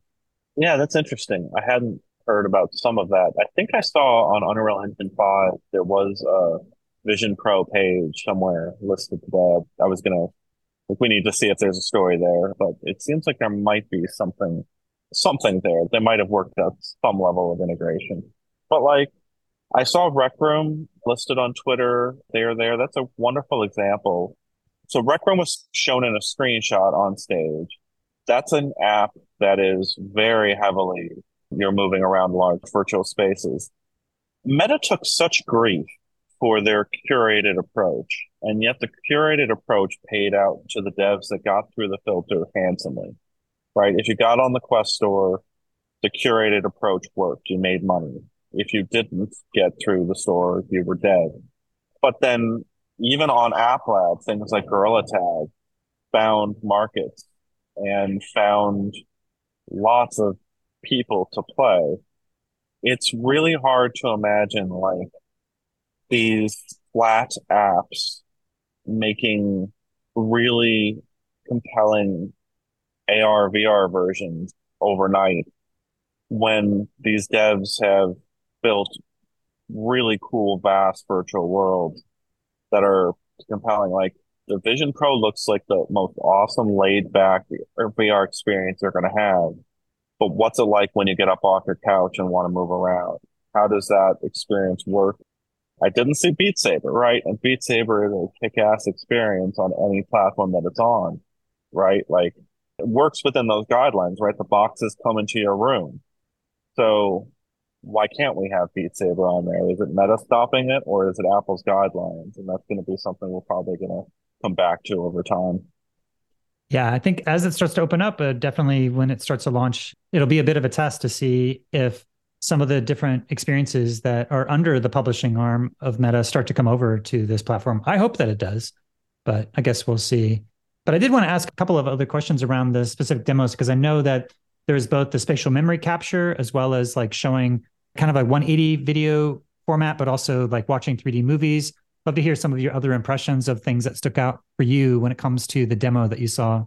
Yeah, that's interesting. I hadn't heard about some of that. I think I saw on Unreal Engine 5, there was a Vision Pro page somewhere listed today. I was going to, we need to see if there's a story there, but it seems like there might be something there. They might have worked out some level of integration. But like, I saw Rec Room listed on Twitter. They're there. That's a wonderful example. So Rec Room was shown in a screenshot on stage. That's an app that is very heavily, you're moving around large virtual spaces. Meta took such grief for their curated approach, and yet the curated approach paid out to the devs that got through the filter handsomely, right? If you got on the Quest store, the curated approach worked. You made money. If you didn't get through the store, you were dead. But then even on App Lab, things like Gorilla Tag found markets and found lots of people to play. It's really hard to imagine like these flat apps making really compelling AR, VR versions overnight when these devs have built really cool, vast virtual worlds that are compelling. Like the Vision Pro looks like the most awesome laid back VR experience they're going to have. But what's it like when you get up off your couch and want to move around? How does that experience work? I didn't see Beat Saber, right? And Beat Saber is a kick-ass experience on any platform that it's on, right? Like, it works within those guidelines, right? The boxes come into your room. So why can't we have Beat Saber on there? Is it Meta stopping it, or is it Apple's guidelines? And that's going to be something we're probably going to come back to over time. Yeah, I think as it starts to open up, definitely when it starts to launch, it'll be a bit of a test to see if some of the different experiences that are under the publishing arm of Meta start to come over to this platform. I hope that it does, but I guess we'll see. But I did want to ask a couple of other questions around the specific demos, because I know that there's both the spatial memory capture as well as like showing kind of a 180 video format, but also like watching 3D movies. Love to hear some of your other impressions of things that stuck out for you when it comes to the demo that you saw.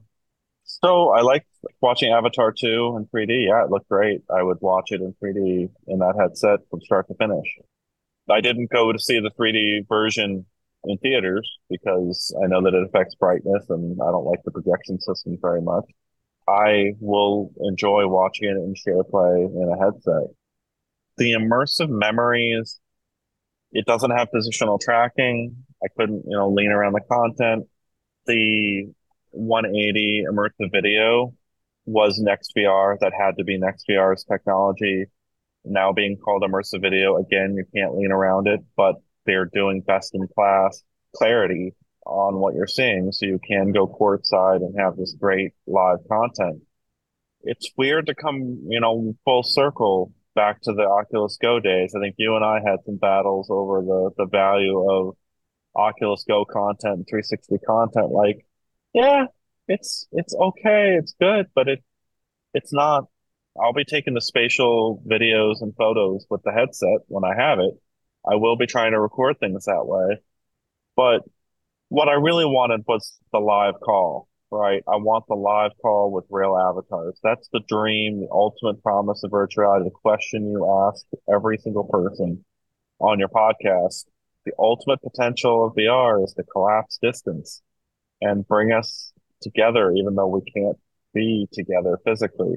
So I liked watching Avatar 2 in 3D. Yeah, it looked great. I would watch it in 3D in that headset from start to finish. I didn't go to see the 3D version in theaters because I know that it affects brightness and I don't like the projection system very much. I will enjoy watching it in share play in a headset. The immersive memories, it doesn't have positional tracking. I couldn't, lean around the content. The 180 immersive video was Next VR. That had to be Next VR's technology. Now being called immersive video, again, you can't lean around it, but they're doing best in class clarity on what you're seeing. So you can go courtside and have this great live content. It's weird to come, full circle back to the Oculus Go days. I think you and I had some battles over the value of Oculus Go content and 360 content. Like, yeah, it's okay, it's good, but it's not. I'll be taking the spatial videos and photos with the headset when I have it. I will be trying to record things that way. But what I really wanted was the live call, right? I want the live call with real avatars. That's the dream, the ultimate promise of virtuality, the question you ask every single person on your podcast. The ultimate potential of VR is to collapse distance and bring us together, even though we can't be together physically.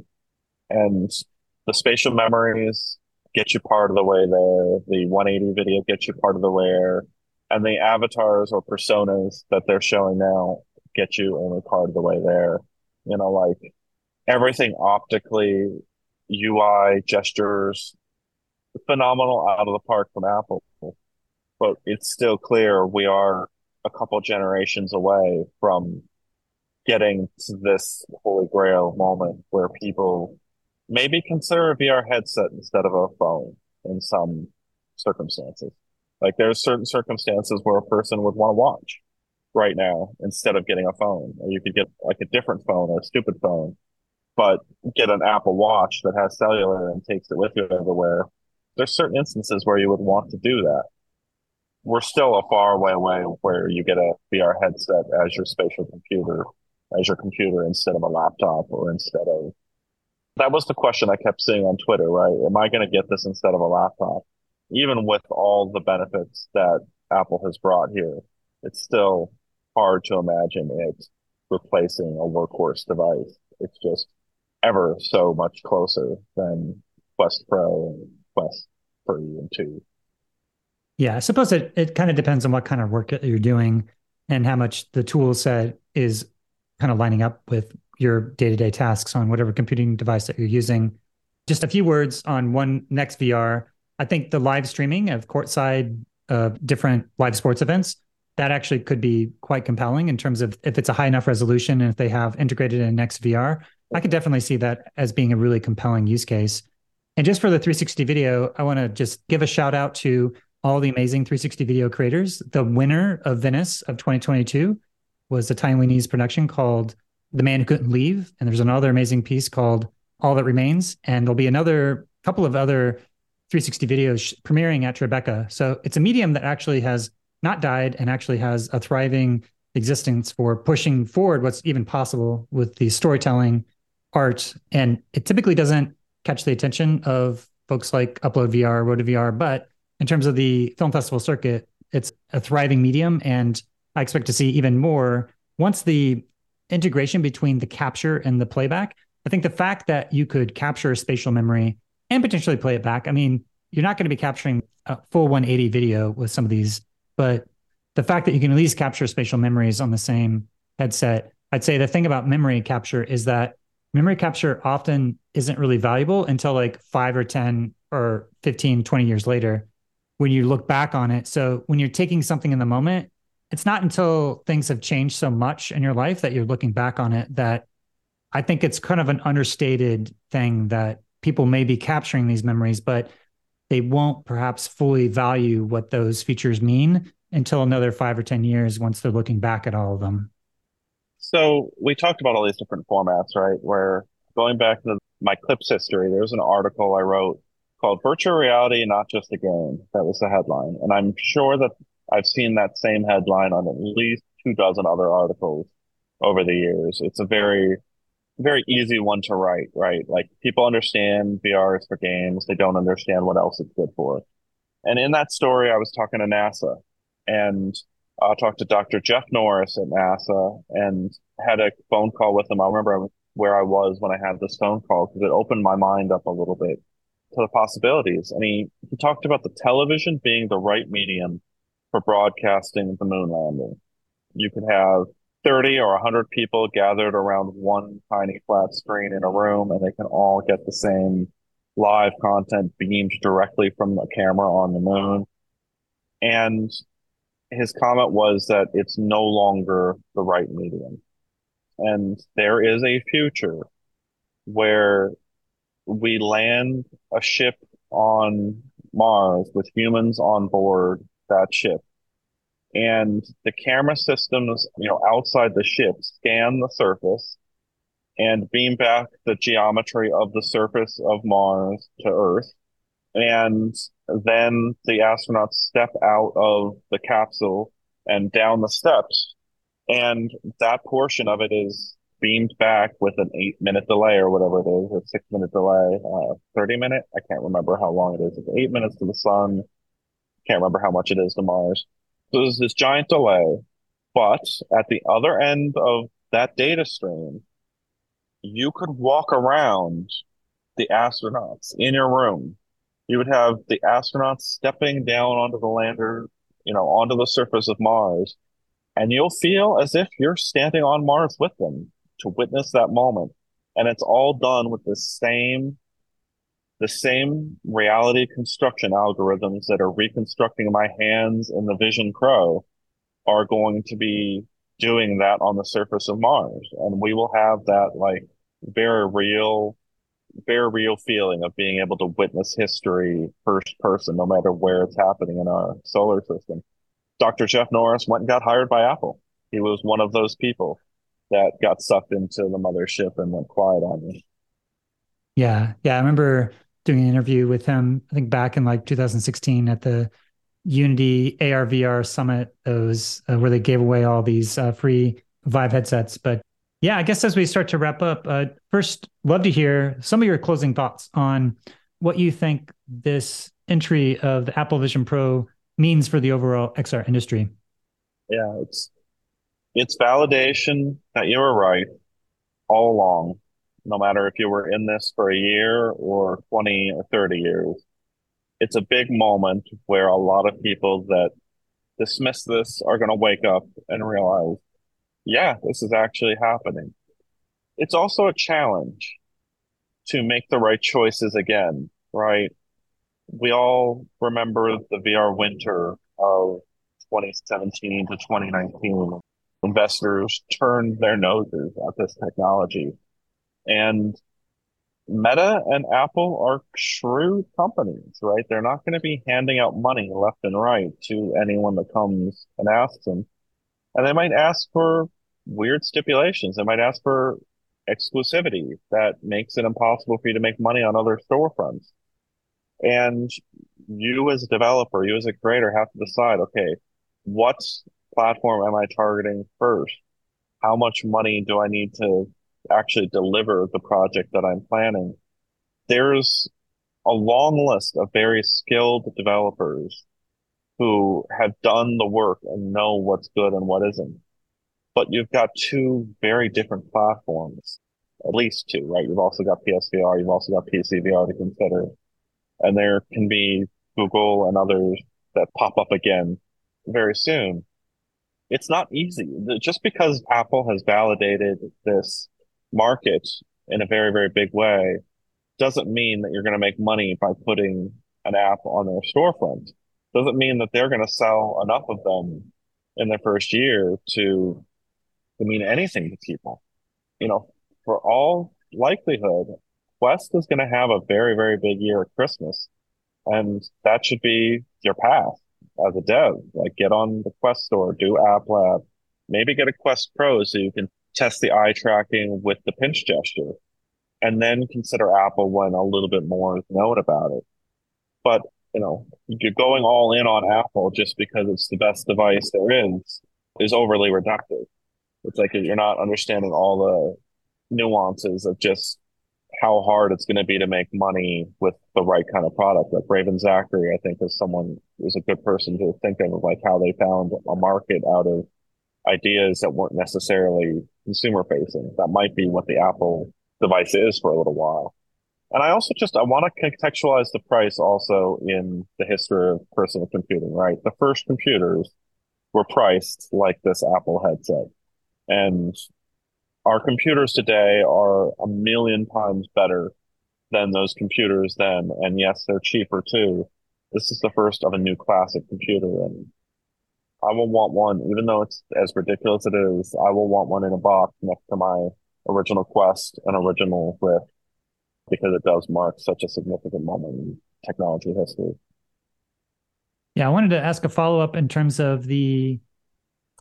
And the spatial memories get you part of the way there. The 180 video gets you part of the way there. And the avatars or personas that they're showing now get you only part of the way there. Like everything optically, UI, gestures, phenomenal out of the park from Apple. But it's still clear we are a couple generations away from getting to this holy grail moment where people maybe consider a VR headset instead of a phone in some circumstances. Like, there's certain circumstances where a person would want to watch right now instead of getting a phone, or you could get like a different phone or a stupid phone, but get an Apple Watch that has cellular and takes it with you everywhere. There's certain instances where you would want to do that. We're still a far way away where you get a VR headset as your spatial computer, as your computer instead of a laptop or instead of... That was the question I kept seeing on Twitter, right? Am I going to get this instead of a laptop? Even with all the benefits that Apple has brought here, it's still hard to imagine it replacing a workhorse device. It's just ever so much closer than Quest Pro and Quest 3 and 2. Yeah, I suppose it kind of depends on what kind of work you're doing and how much the tool set is kind of lining up with your day-to-day tasks on whatever computing device that you're using. Just a few words on next VR. I think the live streaming of courtside different live sports events, that actually could be quite compelling in terms of if it's a high enough resolution and if they have integrated in next VR. I could definitely see that as being a really compelling use case. And just for the 360 video, I want to just give a shout out to all the amazing 360 video creators. The winner of Venice of 2022 was a Taiwanese production called The Man Who Couldn't Leave. And there's another amazing piece called All That Remains. And there'll be another couple of other 360 videos premiering at Tribeca. So it's a medium that actually has not died and actually has a thriving existence for pushing forward what's even possible with the storytelling art. And it typically doesn't catch the attention of folks like UploadVR, Road to VR. But in terms of the film festival circuit, it's a thriving medium. And I expect to see even more once the integration between the capture and the playback. I think the fact that you could capture spatial memory and potentially play it back. I mean, you're not going to be capturing a full 180 video with some of these, but the fact that you can at least capture spatial memories on the same headset. I'd say the thing about memory capture is that memory capture often isn't really valuable until like 5 or 10 or 15, 20 years later when you look back on it. So when you're taking something in the moment, it's not until things have changed so much in your life that you're looking back on it that I think it's kind of an understated thing that people may be capturing these memories, but they won't perhaps fully value what those features mean until another 5 or 10 years once they're looking back at all of them. So we talked about all these different formats, right? Where going back to my clips history, there's an article I wrote called Virtual Reality, Not Just a Game. That was the headline. And I'm sure that I've seen that same headline on at least 24 other articles over the years. It's a very easy one to write, right? Like, people understand VR is for games. They don't understand what else it's good for. And in that story, I was talking to NASA, and I talked to Dr. Jeff Norris at NASA and had a phone call with him. I remember where I was when I had this phone call because it opened my mind up a little bit to the possibilities. And he talked about the television being the right medium for broadcasting the moon landing. You could have 30 or 100 people gathered around one tiny flat screen in a room, and they can all get the same live content beamed directly from a camera on the moon. And his comment was that it's no longer the right medium. And there is a future where we land a ship on Mars with humans on board that ship. And the camera systems, outside the ship scan the surface and beam back the geometry of the surface of Mars to Earth. And then the astronauts step out of the capsule and down the steps. And that portion of it is beamed back with an 8-minute delay or whatever it is, a 6-minute delay, 30-minute. I can't remember how long it is. It's 8 minutes to the sun. Can't remember how much it is to Mars. So there's this giant delay, but at the other end of that data stream, you could walk around the astronauts in your room. You would have the astronauts stepping down onto the lander, onto the surface of Mars, and you'll feel as if you're standing on Mars with them to witness that moment. And it's all done with the same reality construction algorithms that are reconstructing my hands in the Vision Pro are going to be doing that on the surface of Mars. And we will have that like very real feeling of being able to witness history first person, no matter where it's happening in our solar system. Dr. Jeff Norris went and got hired by Apple. He was one of those people that got sucked into the mothership and went quiet on me. Yeah. I remember doing an interview with him, I think back in like 2016 at the Unity AR/VR Summit. Those where they gave away all these free Vive headsets. But yeah, I guess as we start to wrap up, first, love to hear some of your closing thoughts on what you think this entry of the Apple Vision Pro means for the overall XR industry. Yeah, it's validation that you were right all along, no matter if you were in this for a year or 20 or 30 years. It's a big moment where a lot of people that dismiss this are going to wake up and realize, yeah, this is actually happening. It's also a challenge to make the right choices again, right? We all remember the VR winter of 2017 to 2019. Investors turned their noses at this technology. And Meta and Apple are shrewd companies, right? They're not going to be handing out money left and right to anyone that comes and asks them. And they might ask for weird stipulations. They might ask for exclusivity that makes it impossible for you to make money on other storefronts. And you as a developer, you as a creator have to decide, okay, what platform am I targeting first? How much money do I need to actually deliver the project that I'm planning? There's a long list of very skilled developers who have done the work and know what's good and what isn't. But you've got two very different platforms, at least two, right? You've also got PSVR, you've also got PCVR to consider. And there can be Google and others that pop up again very soon. It's not easy. Just because Apple has validated this market in a very, very big way doesn't mean that you're going to make money by putting an app on their storefront. Doesn't mean that they're going to sell enough of them in their first year to mean anything to people. You know, for all likelihood, Quest is going to have a very, very big year at Christmas. And that should be your path as a dev. Like, get on the Quest store, do App Lab, maybe get a Quest Pro so you can test the eye tracking with the pinch gesture, and then consider Apple when a little bit more is known about it. But, you know, you're going all in on Apple just because it's the best device there is overly reductive. It's like you're not understanding all the nuances of just how hard it's going to be to make money with the right kind of product. Like Raven Zachary, I think, is a good person to think of like how they found a market out of ideas that weren't necessarily consumer facing. That might be what the Apple device is for a little while. And I want to contextualize the price also in the history of personal computing, right? The first computers were priced like this Apple headset. And our computers today are 1,000,000 times better than those computers then. And yes, they're cheaper too. This is the first of a new class of computer. And I will want one, even though it's as ridiculous as it is, I will want one in a box next to my original Quest and original Rift, because it does mark such a significant moment in technology history. Yeah, I wanted to ask a follow-up in terms of the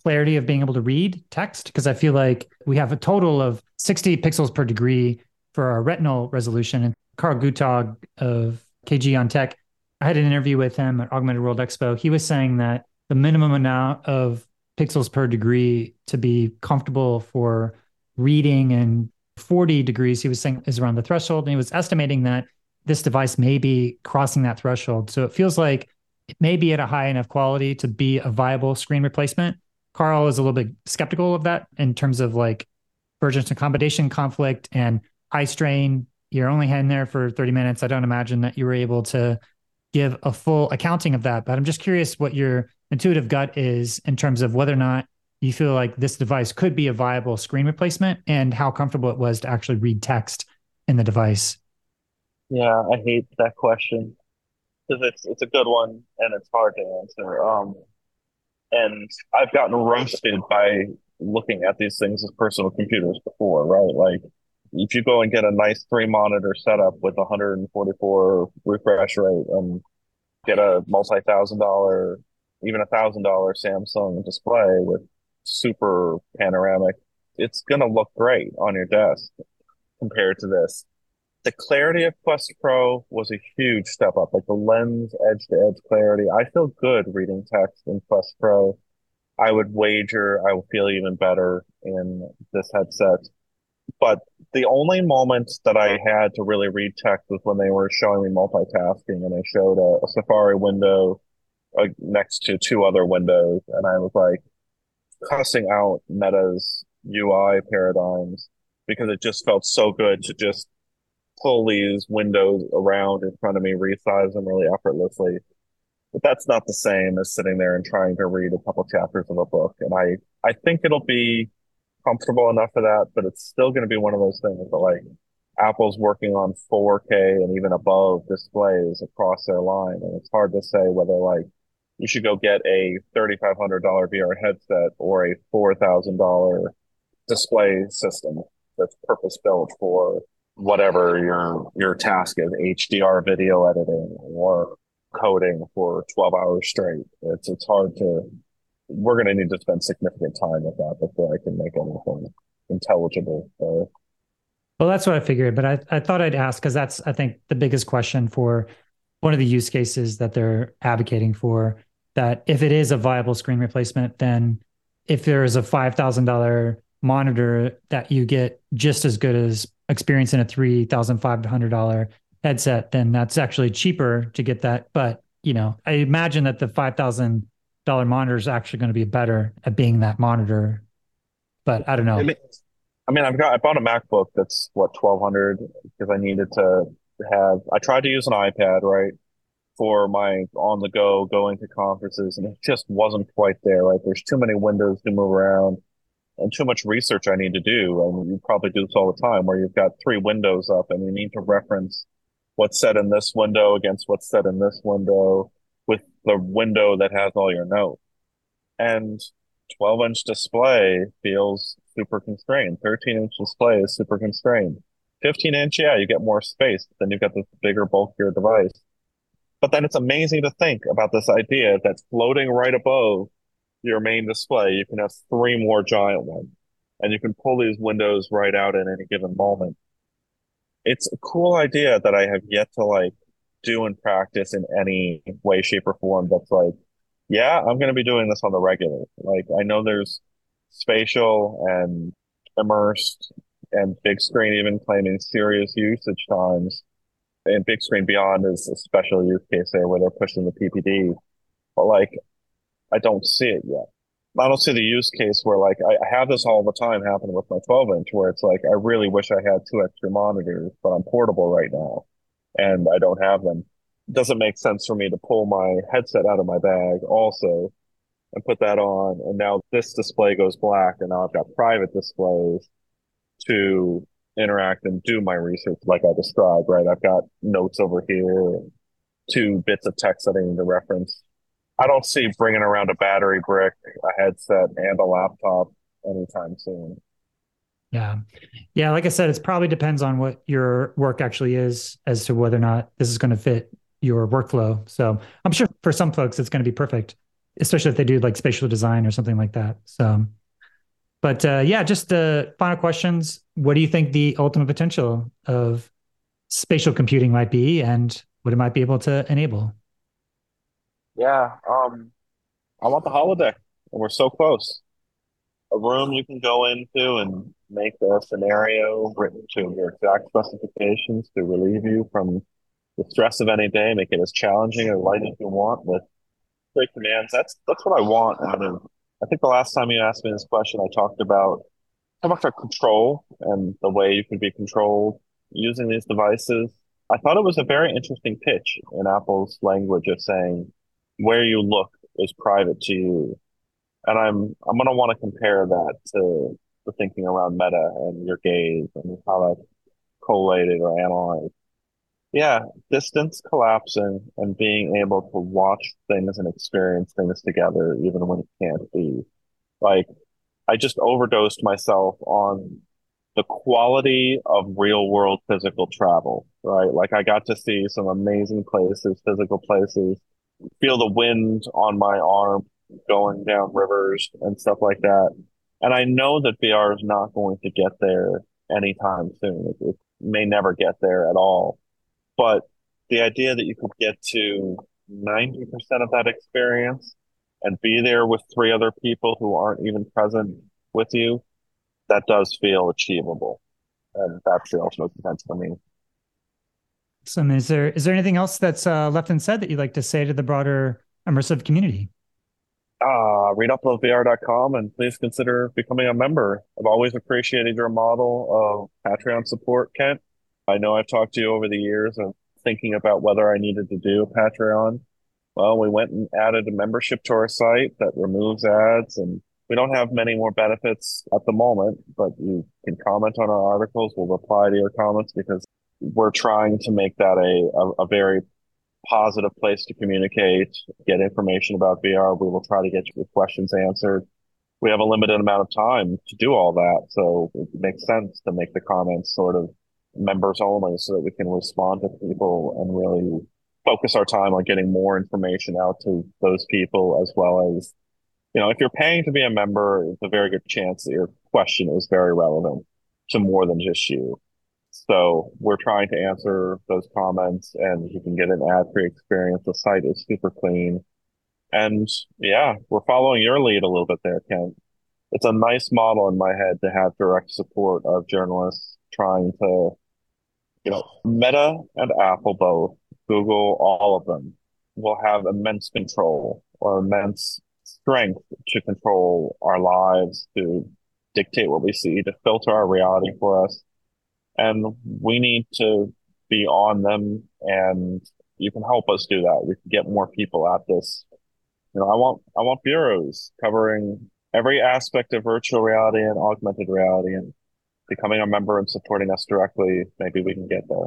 clarity of being able to read text, because I feel like we have a total of 60 pixels per degree for our retinal resolution. And Carl Gutag of KG on Tech, I had an interview with him at Augmented World Expo. He was saying that the minimum amount of pixels per degree to be comfortable for reading and 40 degrees, he was saying, is around the threshold. And he was estimating that this device may be crossing that threshold. So it feels like it may be at a high enough quality to be a viable screen replacement. Carl is a little bit skeptical of that in terms of like vergence and accommodation conflict and eye strain. You're only in there for 30 minutes. I don't imagine that you were able to give a full accounting of that, but I'm just curious what your intuitive gut is in terms of whether or not you feel like this device could be a viable screen replacement and how comfortable it was to actually read text in the device. Yeah, I hate that question because it's a good one and it's hard to answer. And I've gotten roasted by looking at these things as personal computers before, right? Like, if you go and get a nice 3-monitor setup with 144 refresh rate and get a multi-$1,000, even $1,000 Samsung display with super panoramic, it's going to look great on your desk compared to this. The clarity of Quest Pro was a huge step up, like the lens edge-to-edge clarity. I feel good reading text in Quest Pro. I would wager I will feel even better in this headset. But the only moment that I had to really read text was when they were showing me multitasking, and they showed a Safari window next to two other windows, and I was like cussing out Meta's UI paradigms because it just felt so good to just pull these windows around in front of me, resize them really effortlessly. But that's not the same as sitting there and trying to read a couple chapters of a book. And I think it'll be comfortable enough for that, but it's still going to be one of those things that, like, Apple's working on 4K and even above displays across their line. And it's hard to say whether, like, you should go get a $3,500 VR headset or a $4,000 display system that's purpose-built for whatever your task is, HDR video editing or coding for 12 hours straight. It's hard to... We're going to need to spend significant time with that before I can make anything intelligible. So. Well, that's what I figured, but I thought I'd ask because that's, I think, the biggest question for one of the use cases that they're advocating for, that if it is a viable screen replacement, then if there is a $5,000 monitor that you get just as good as experience in a $3,500 headset, then that's actually cheaper to get that. But, you know, I imagine that the $5,000 monitor is actually going to be better at being that monitor. But I don't know. I mean, I bought a MacBook that's $1,200 because I needed to have. I tried to use an iPad, right, for my on the go going to conferences, and it just wasn't quite there. Right, there's too many windows to move around, and too much research I need to do. And you probably do this all the time, where you've got three windows up, and you need to reference what's said in this window against what's said in this window with the window that has all your notes. And 12-inch display feels super constrained. 13-inch display is super constrained. 15-inch, yeah, you get more space, but then you've got this bigger, bulkier device. But then it's amazing to think about this idea that floating right above your main display, you can have three more giant ones, and you can pull these windows right out in any given moment. It's a cool idea that I have yet to, like, do and practice in any way, shape, or form that's like, yeah, I'm going to be doing this on the regular. Like, I know there's spatial and immersed and big screen even claiming serious usage times. And big screen beyond is a special use case there where they're pushing the PPD. But, like, I don't see it yet. I don't see the use case where, like, I have this all the time happening with my 12-inch where it's like, I really wish I had two extra monitors, but I'm portable right now and I don't have them. It doesn't make sense for me to pull my headset out of my bag also and put that on. And now this display goes black, and now I've got private displays to interact and do my research like I described, right? I've got notes over here, and two bits of text that I need to reference. I don't see bringing around a battery brick, a headset, and a laptop anytime soon. Yeah. Yeah. Like I said, it probably depends on what your work actually is as to whether or not this is going to fit your workflow. So I'm sure for some folks, it's going to be perfect, especially if they do like spatial design or something like that. So, but yeah, just the final questions. What do you think the ultimate potential of spatial computing might be and what it might be able to enable? Yeah. I want the holodeck, and we're so close. A room you can go into and make a scenario written to your exact specifications to relieve you from the stress of any day, make it as challenging and light as you want with quick commands. That's what I want out of. I think the last time you asked me this question, I talked about how much control and the way you can be controlled using these devices. I thought it was a very interesting pitch in Apple's language of saying where you look is private to you. And I'm going to want to compare that to the thinking around Meta and your gaze and how that's collated or analyzed. Yeah, distance collapsing and being able to watch things and experience things together, even when it can't be. Like, I just overdosed myself on the quality of real world physical travel, right? Like, I got to see some amazing places, physical places, feel the wind on my arm going down rivers and stuff like that. And I know that VR is not going to get there anytime soon. It may never get there at all. But the idea that you could get to 90% of that experience and be there with three other people who aren't even present with you, that does feel achievable. And that feels most intense for me. So, I mean, is there anything else that's left unsaid that you'd like to say to the broader immersive community? Read UploadVR.com and please consider becoming a member. I've always appreciated your model of Patreon support, Kent. I know I've talked to you over the years of thinking about whether I needed to do Patreon. Well, we went and added a membership to our site that removes ads, and we don't have many more benefits at the moment, but you can comment on our articles. We'll reply to your comments because we're trying to make that a very positive place to communicate, get information about VR. We will try to get your questions answered. We have a limited amount of time to do all that, so it makes sense to make the comments sort of members only so that we can respond to people and really focus our time on getting more information out to those people, as well as, you know, if you're paying to be a member, it's a very good chance that your question is very relevant to more than just you. So we're trying to answer those comments, and you can get an ad-free experience. The site is super clean. And yeah, we're following your lead a little bit there, Ken. It's a nice model in my head to have direct support of journalists trying to, you know, Meta and Apple both, Google, all of them, will have immense control or immense strength to control our lives, to dictate what we see, to filter our reality for us. And we need to be on them, and you can help us do that. We can get more people at this. You know, I want bureaus covering every aspect of virtual reality and augmented reality, and becoming a member and supporting us directly, maybe we can get there.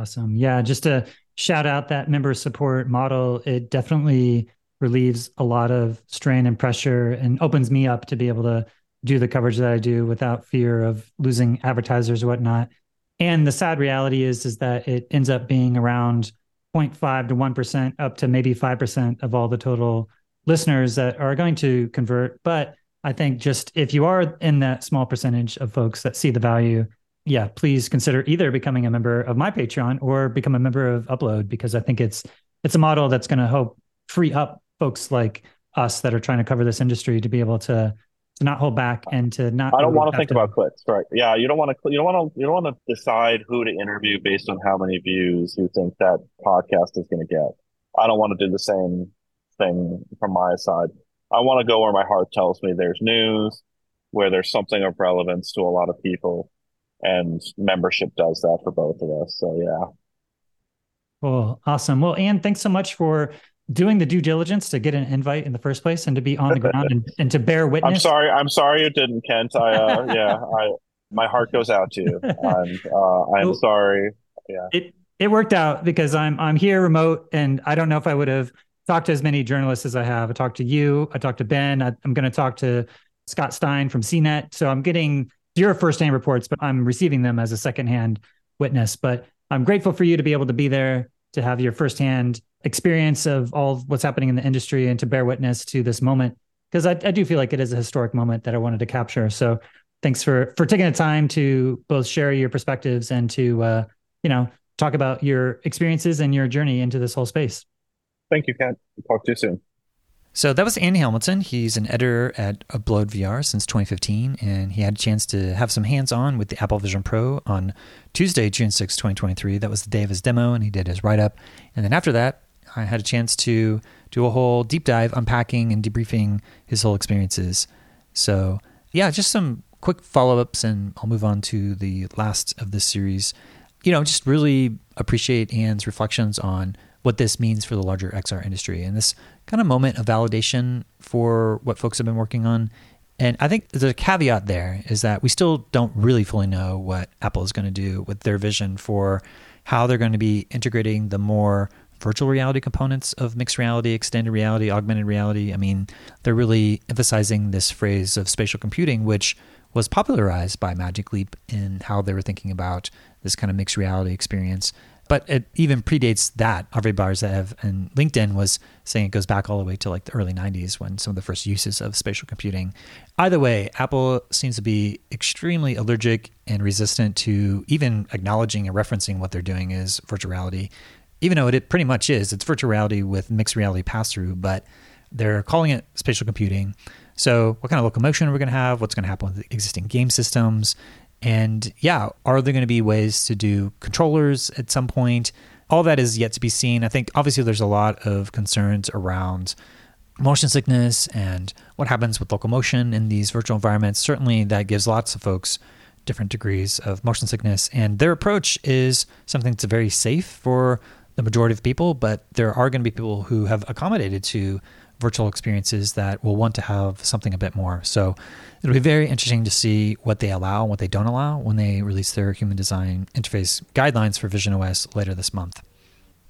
Awesome. Yeah, just to shout out that member support model, it definitely relieves a lot of strain and pressure and opens me up to be able to do the coverage that I do without fear of losing advertisers or whatnot. And the sad reality is that it ends up being around 0.5 to 1% up to maybe 5% of all the total listeners that are going to convert. But I think just if you are in that small percentage of folks that see the value, yeah, please consider either becoming a member of my Patreon or become a member of Upload, because I think it's a model that's going to help free up folks like us that are trying to cover this industry to be able to not hold back and to not. I don't want to think about clicks, right? Yeah, you don't want to decide who to interview based on how many views you think that podcast is going to get. I don't want to do the same thing from my side. I want to go where my heart tells me there's news, where there's something of relevance to a lot of people, and membership does that for both of us. So yeah. Cool. Awesome. Well, Ian, thanks so much for doing the due diligence to get an invite in the first place and to be on the ground and to bear witness. I'm sorry you didn't, Kent. My heart goes out to you. I'm sorry. Yeah. It worked out because I'm here remote, and I don't know if I would have talked to as many journalists as I have. I talked to you, I talked to Ben, I'm going to talk to Scott Stein from CNET. So I'm getting your firsthand reports, but I'm receiving them as a secondhand witness. But I'm grateful for you to be able to be there, to have your firsthand experience of all of what's happening in the industry and to bear witness to this moment, because I do feel like it is a historic moment that I wanted to capture. So thanks for taking the time to both share your perspectives and to talk about your experiences and your journey into this whole space. Thank you, Kat. Talk to you soon. So that was Ian Hamilton. He's an editor at Upload VR since 2015, and he had a chance to have some hands-on with the Apple Vision Pro on Tuesday, June 6, 2023. That was the day of his demo, and he did his write-up. And then after that, I had a chance to do a whole deep dive unpacking and debriefing his whole experiences. So yeah, just some quick follow-ups, and I'll move on to the last of this series. You know, just really appreciate Ian's reflections on what this means for the larger XR industry, and this kind of moment of validation for what folks have been working on. And I think the caveat there is that we still don't really fully know what Apple is going to do with their vision for how they're going to be integrating the more virtual reality components of mixed reality, extended reality, augmented reality. I mean, they're really emphasizing this phrase of spatial computing, which was popularized by Magic Leap in how they were thinking about this kind of mixed reality experience. But it even predates that. Harvey Barzev and LinkedIn was saying it goes back all the way to like the early 90s when some of the first uses of spatial computing. Either way, Apple seems to be extremely allergic and resistant to even acknowledging and referencing what they're doing is virtual reality, even though it pretty much is. It's virtual reality with mixed reality pass-through, but they're calling it spatial computing. So what kind of locomotion are we going to have? What's going to happen with the existing game systems? And yeah, are there going to be ways to do controllers at some point? All that is yet to be seen. I think obviously there's a lot of concerns around motion sickness and what happens with locomotion in these virtual environments. Certainly that gives lots of folks different degrees of motion sickness. And their approach is something that's very safe for the majority of people, but there are going to be people who have accommodated to virtual experiences that will want to have something a bit more. So it'll be very interesting to see what they allow and what they don't allow when they release their human design interface guidelines for Vision OS later this month.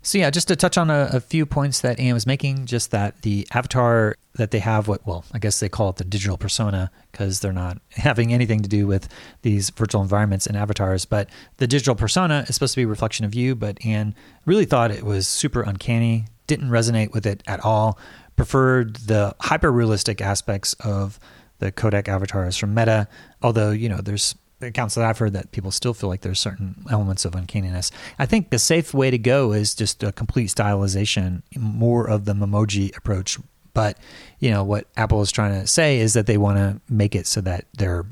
So yeah, just to touch on a few points that Ian was making, just that the avatar that they have, I guess they call it the digital persona because they're not having anything to do with these virtual environments and avatars, but the digital persona is supposed to be a reflection of you, but Ian really thought it was super uncanny, didn't resonate with it at all, preferred the hyper-realistic aspects of the Codec avatars from Meta, although, you know, there's accounts that I've heard that people still feel like there's certain elements of uncanniness. I think the safe way to go is just a complete stylization, more of the Memoji approach. But, you know, what Apple is trying to say is that they want to make it so that they're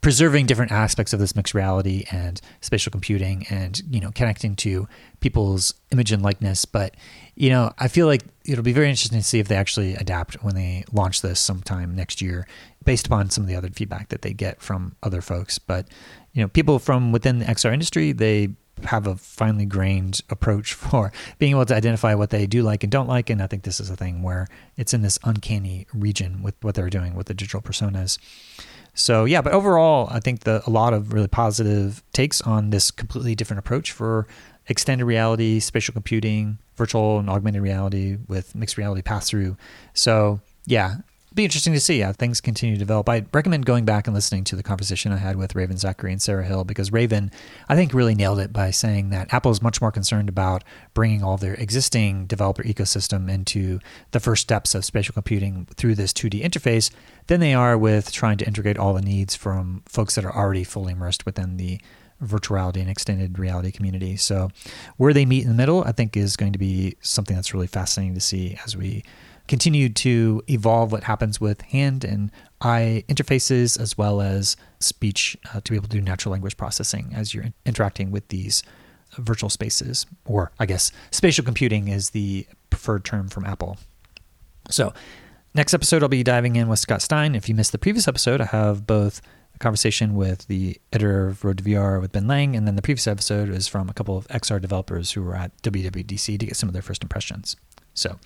preserving different aspects of this mixed reality and spatial computing and, you know, connecting to people's image and likeness. But, you know, I feel like it'll be very interesting to see if they actually adapt when they launch this sometime next year based upon some of the other feedback that they get from other folks. But, you know, people from within the XR industry, they have a finely grained approach for being able to identify what they do like and don't like. And I think this is a thing where it's in this uncanny region with what they're doing with the digital personas. So yeah, but overall, I think a lot of really positive takes on this completely different approach for extended reality, spatial computing, virtual and augmented reality with mixed reality pass-through. So yeah, it'll be interesting to see how things continue to develop. I recommend going back and listening to the conversation I had with Raven Zachary and Sarah Hill, because Raven, I think, really nailed it by saying that Apple is much more concerned about bringing all their existing developer ecosystem into the first steps of spatial computing through this 2D interface than they are with trying to integrate all the needs from folks that are already fully immersed within the virtuality and extended reality community. So where they meet in the middle, I think, is going to be something that's really fascinating to see as we continue to evolve what happens with hand and eye interfaces, as well as speech to be able to do natural language processing as you're interacting with these virtual spaces, or I guess spatial computing is the preferred term from Apple. So next episode, I'll be diving in with Scott Stein. If you missed the previous episode, I have both conversation with the editor of Road to VR with Ben Lang, and then the previous episode is from a couple of XR developers who were at WWDC to get some of their first impressions. So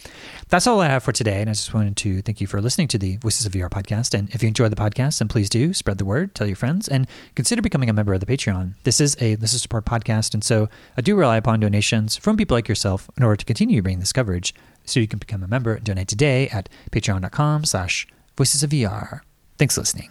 that's all I have for today, and I just wanted to thank you for listening to the Voices of VR podcast. And if you enjoyed the podcast, then please do spread the word, tell your friends, and consider becoming a member of the Patreon. This is a listener support podcast, and so I do rely upon donations from people like yourself in order to continue bringing this coverage. So you can become a member and donate today at patreon.com/voicesofvr. Thanks for listening.